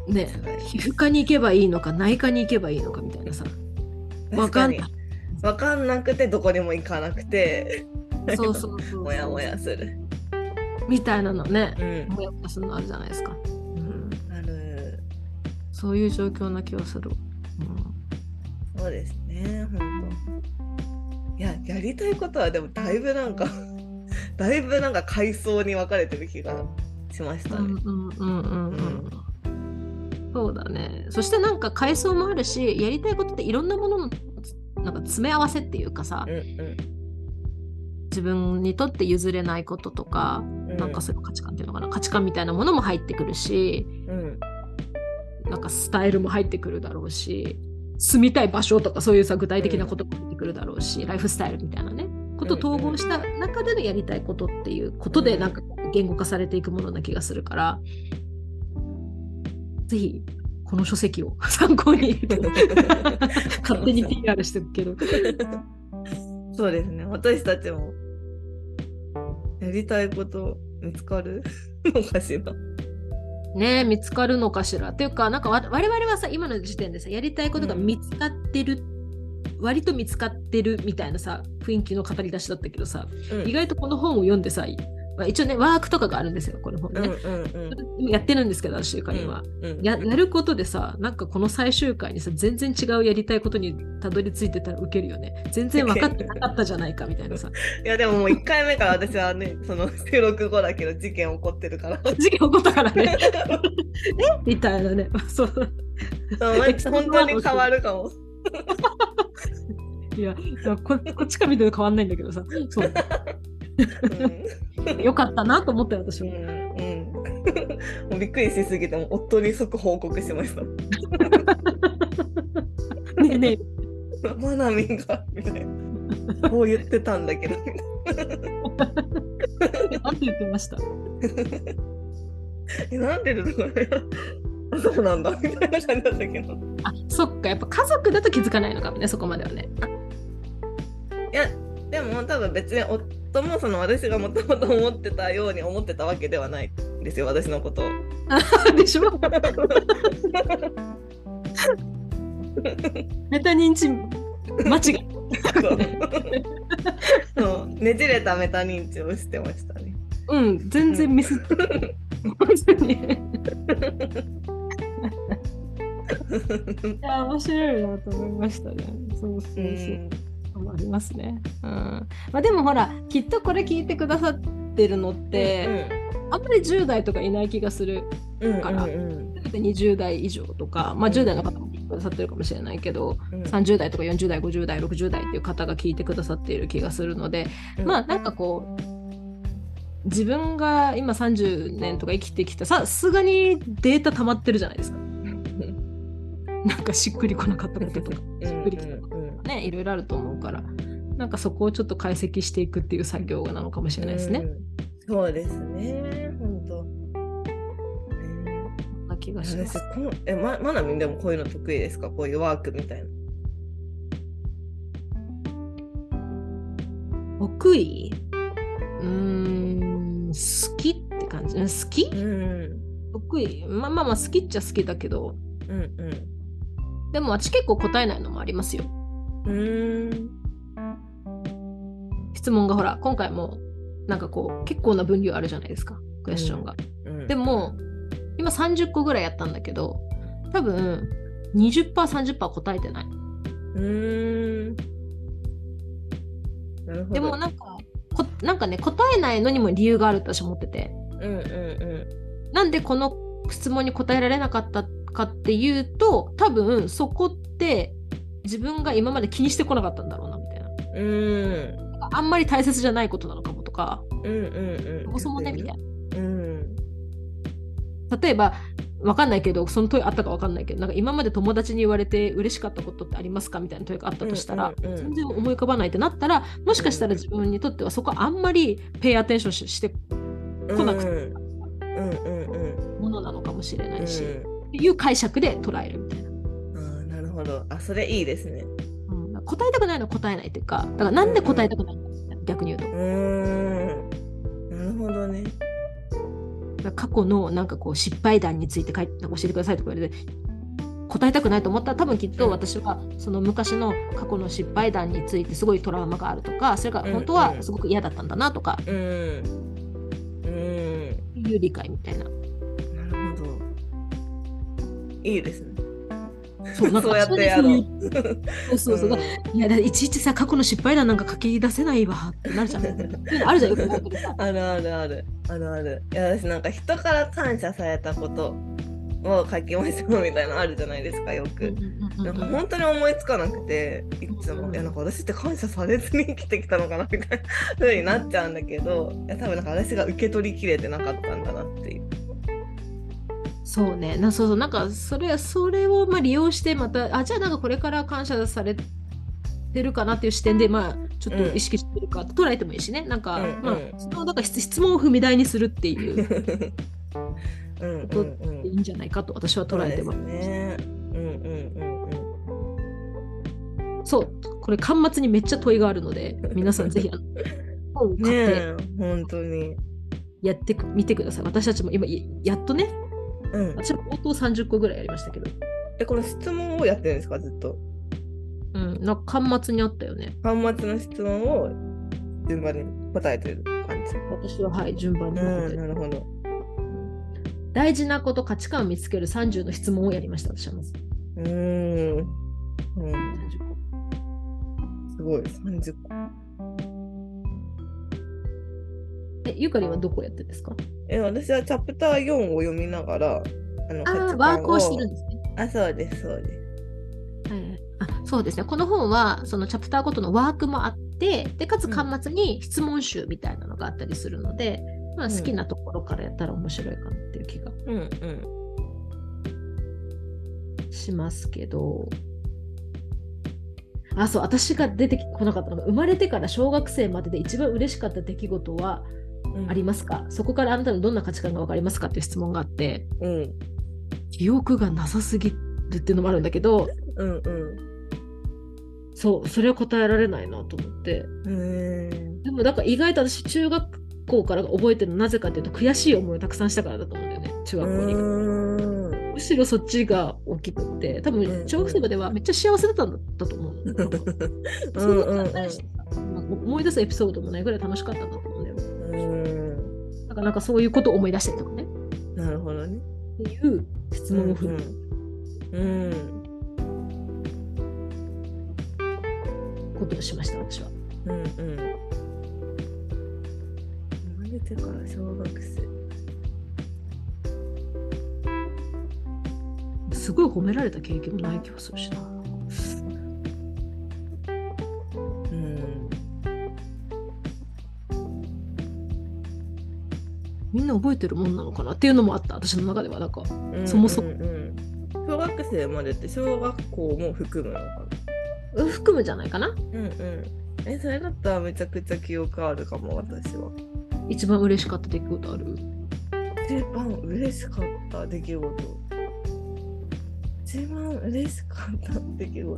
ねえ皮膚科に行けばいいのか内科に行けばいいのかみたいなさ分かんない分かんなくてどこにも行かなくてそうそうそうもやもやするみたいなのね、うん、もやもやするのあるじゃないですか、うん、ある、そういう状況な気はする、うん、そうですね、本当。いや、やりたいことはでもだいぶなんかだいぶなんか階層に分かれてる気がしましたね。うんうんうんうん、うんそうだね。そしてなんか階層もあるし、やりたいことっていろんなもののなんか詰め合わせっていうかさ、うんうん、自分にとって譲れないこととか、うん、なんかそういう価値観っていうのかな、価値観みたいなものも入ってくるし、うん、なんかスタイルも入ってくるだろうし、住みたい場所とかそういうさ具体的なことも入ってくるだろうし、うん、ライフスタイルみたいなねことを統合した中でのやりたいことっていうことでなんか言語化されていくものな気がするから。ぜひこの書籍を参考に勝手に ピーアール してるけどそうですね、私たちもやりたいこと見つかるのかしらねえ、見つかるのかしらっていうか、なんか我々はさ今の時点でさやりたいことが見つかってる、うん、割と見つかってるみたいなさ雰囲気の語り出しだったけどさ、うん、意外とこの本を読んでさ一応ねワークとかがあるんですよこれもね、うんうん、やってるんですけど週間には、うんうん、や, やることでさなんかこの最終回にさ全然違うやりたいことにたどり着いてたらウケるよね、全然分かってなかったじゃないかみたいなさいやでももういっかいめから私はねその収録後だけど事件起こってるから事件起こったからねえみたいなねそうそう本当に変わるかもいやこ、こっちから見てると変わんないんだけどさそううん、よかったなと思ったよ私も、うんうん、もうびっくりしすぎても夫に即報告しましたねえねえマナミがみたいなこう言ってたんだけどなんて言ってましたえなんて言ってたのそうなんだみたいな感じだったけど、あそっかやっぱ家族だと気づかないのかもね、そこまではね。いやでも多分別に夫ともその私がもともと思ってたように思ってたわけではないんですよ、私のことをでしょメタ認知間違いそうねじれたメタ認知をしてましたね。うん全然ミスっていや面白いなと思いましたね。そうそうそう、うんありますね、うんまあ、でもほらきっとこれ聞いてくださってるのって、うんうん、あんまりじゅう代とかいない気がするから、うんうんうん、にじゅう代以上とか、まあ、じゅう代の方も聞いてくださってるかもしれないけど、うん、さんじゅう代とかよんじゅう代ごじゅう代ろくじゅう代っていう方が聞いてくださっている気がするので、うん、まあなんかこう自分が今さんじゅうねんとか生きてきたさすがにデータ溜まってるじゃないですかなんかしっくりこなかったこととかしっくりきたことね、いろいろあると思うから、なんかそこをちょっと解析していくっていう作業なのかもしれないですね。うん、そうですね、本当。な気がします。え、ま、まなみんでもこういうの得意ですか？こういうワークみたいな。得意？うーん、好きって感じ。好き？うん、得意。まあまあまあ好きっちゃ好きだけど。うんうん。でも私結構答えないのもありますよ。うーん質問がほら今回もなんかこう結構な分量あるじゃないですかクエスチョンが、うんうん、でも今さんじゅっこぐらいやったんだけど多分 にじゅっパーセントさんじゅっパーセント 答えてない。うーんなるほど。でもなんかこなんかね答えないのにも理由があると私思ってて、うんうんうん、なんでこの質問に答えられなかったかっていうと多分そこって自分が今まで気にしてこなかったんだろうなみたいな、うん、なんかあんまり大切じゃないことなのかもとか、うんうんうん、そもそもねみたいな、うん、例えば分かんないけどその問いあったか分かんないけどなんか今まで友達に言われて嬉しかったことってありますかみたいな問いがあったとしたら、うんうんうん、全然思い浮かばないってなったらもしかしたら自分にとってはそこあんまりペイアテンション し, してこなくていものなのかもしれないし、うんうんうん、っていう解釈で捉えるみたいな。あ、それいいですね、うん、答えたくないのは答えないというかだからなんで答えたくないの、うん、逆に言うとうーんなるほどね。過去のなんかこう失敗談について書いて教えてくださいとか言われて答えたくないと思ったら、多分きっと私はその昔の過去の失敗談についてすごいトラウマがあるとか、それが本当はすごく嫌だったんだなとか、うんうんうん、いう理解みたいな。なるほど、いいですね。そうなんかそうやってやろう。そうそうそう。いやだいちいちさ過去の失敗談なんか書き出せないわってなるじゃん。あるじゃんよく書いてる。あるあるあるあるある。いや私なんか人から感謝されたことを書きましょうみたいなのあるじゃないですかよく。なんか本当に思いつかなくていつもいやなんか私って感謝されずに生きてきたのかなみたいな風になっちゃうんだけど、いや多分なんか私が受け取りきれてなかったんだなっていう。そうね、なそうそうなんかそれそれをまあ利用してまたあじゃあなんかこれから感謝されてるかなっていう視点でまあちょっと意識してるか、うん、捉えてもいいしね、なんか、うんうん、まあそのなんか質問を踏み台にするっていうことでいいんじゃないかと私は捉えてます。そうこれ巻末にめっちゃ問いがあるので皆さんぜひ本を買って本当にやってみてください。私たちも今やっとね。うん、私も冒頭さんじゅっこぐらいやりましたけど。え、この質問をやってるんですかずっと。うん、なんか巻末にあったよね。巻末の質問を順番に答えてる感じ。私ははい、順番に答えてる。なるほど。大事なこと価値観を見つけるさんじゅうの質問をやりました私はまず。うーん。うん。さんじゅっこ。すごいさんじゅっこ。えゆかりはどこやってるんですか？え私はチャプターよんを読みながらあのあワークをしてるんですね。あそうですそうです、はい、あそうですね。この本はそのチャプターごとのワークもあってでかつ巻末に質問集みたいなのがあったりするので、うんまあ、好きなところからやったら面白いかなっていう気が、うんうん、しますけど。あそう私が出てこなかったのが生まれてから小学生までで一番嬉しかった出来事はありますか、うん、そこからあなたのどんな価値観が分かりますかっていう質問があって、うん、記憶がなさすぎるっていうのもあるんだけど、うんうん、そうそれは答えられないなと思って。うんでもだから意外と私中学校から覚えてるのなぜかっていうと悔しい思いをたくさんしたからだと思うんだよね。中学校にうんむしろそっちが大きくて多分小学生まではめっちゃ幸せだったんだと思う、うんうん、そういうことに対して、まあ、思い出すエピソードもないぐらい楽しかったんだと思うんだよね。だからなんかそういうことを思い出してたのね。なるほどね。っていう質問を振る、うんうんうん、ことをしました私は。うんうん。生まれてから小学生。すごい褒められた経験もない気がするしな。みんな覚えてるもんなのかなっていうのもあった私の中では。なんか、うんうんうん、そもそも小学生までって小学校も含むのかな、うん、含むじゃないかな、うんうん、えそれだったらめちゃくちゃ記憶あるかも。私は一番嬉しかった出来事ある？一番嬉しかった出来事一番嬉しかった出来事、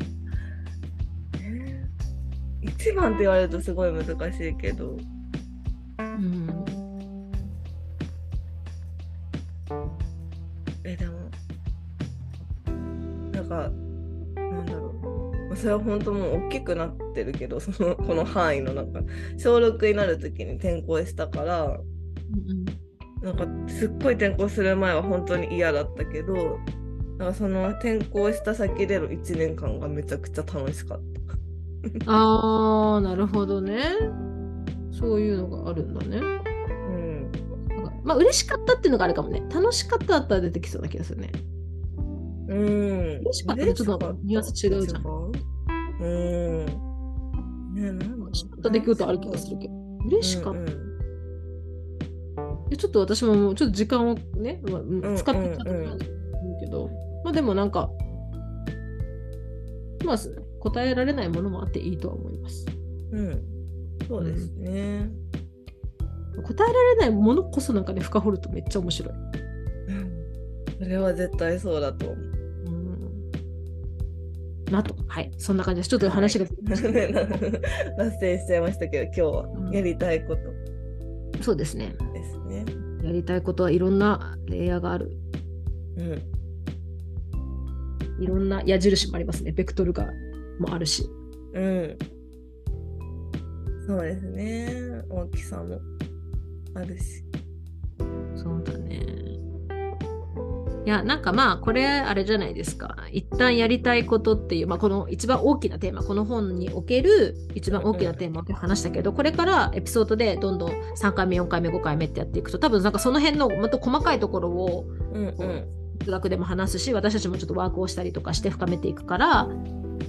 えー、一番って言われるとすごい難しいけどうんえでもなんかなんだろうそれは本当もう大きくなってるけどそのこの範囲の中小ろくになる時に転校したから、うん、なんかすっごい転校する前は本当に嫌だったけどなんかその転校した先でのいちねんかんがめちゃくちゃ楽しかったあーなるほどね。そういうのがあるんだね。まあ嬉しかったっていうのがあるかもね。楽しかっただったら出てきそうな気がするね。うん。嬉しかったってちょっとニュアンス違うじゃん。うん。ねなんかした出来事ある気がするけど。嬉しかった。うんうん、ちょっと私ももうちょっと時間をね、まあ、使っていたと思うけど、うんうんうん、まあでもなんかまあ答えられないものもあっていいとは思います。うん。そうですね。うん答えられないものこそなんかね深掘るとめっちゃ面白い、うん、それは絶対そうだと思う、うん、なとはいそんな感じです。ちょっと話が脱線しちゃいましたけど今日はやりたいこと、うん、そうですね、 ですねやりたいことはいろんなレイヤーがある、うん、いろんな矢印もありますね。ベクトルがもあるし、うん、そうですね。大きさもあるし、そうだね。いや、なんかまあこれあれじゃないですか。一旦やりたいことっていう、まあ、この一番大きなテーマ、この本における一番大きなテーマを話したけど、うん、これからエピソードでどんどんさんかいめよんかいめごかいめってやっていくと、多分なんかその辺のもっと細かいところを、うんうん、哲学でも話すし、私たちもちょっとワークをしたりとかして深めていくから、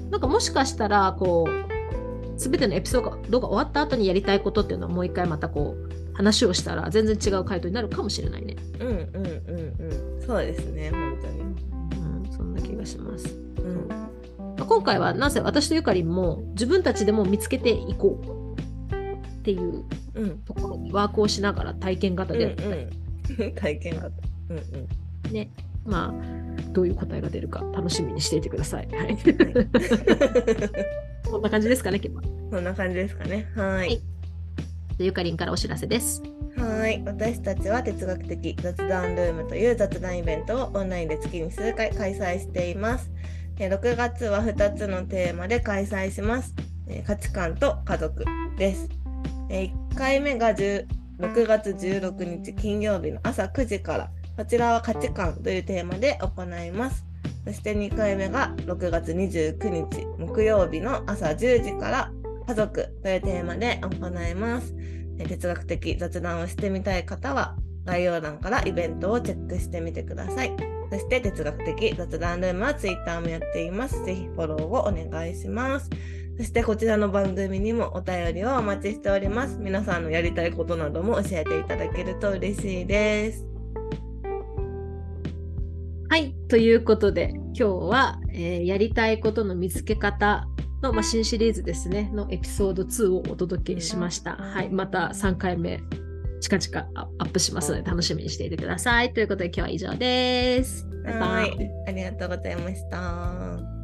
なんかもしかしたらこう全てのエピソードが終わった後にやりたいことっていうのはもう一回またこう話をしたら全然違う回答になるかもしれないね。うんうんうんうん、そうですね、本当に、うん、そんな気がします、うん。まあ、今回はなんせ私とゆかりも自分たちでも見つけていこうっていうところにワークをしながら体験型でやったり、うんうん、体験型、うんうん、ね、まあどういう答えが出るか楽しみにしていてください。はい、こんな感じですかね、今。そんな感じですかね。はい、はい。ゆかりんからお知らせです。はい、私たちは哲学的雑談ルームという雑談イベントをオンラインで月に数回開催しています。ろくがつはふたつのテーマで開催します。価値観と家族です。いっかいめがろくがつじゅうろくにち金曜日の朝くじから、こちらは価値観というテーマで行います。そしてにかいめがろくがつにじゅうくにち木曜日の朝じゅうじから、家族というテーマで行います。哲学的雑談をしてみたい方は概要欄からイベントをチェックしてみてください。そして哲学的雑談ルームはツイッターもやっています。ぜひフォローをお願いします。そしてこちらの番組にもお便りをお待ちしております。皆さんのやりたいことなども教えていただけると嬉しいです。はい、ということで今日は、えー、やりたいことの見つけ方の、まあ、新シリーズですねのエピソードツーをお届けしました、うん。はい、またさんかいめ近々アップしますので楽しみにしていてください。ということで今日は以上です。バイバイ。ありがとうございました。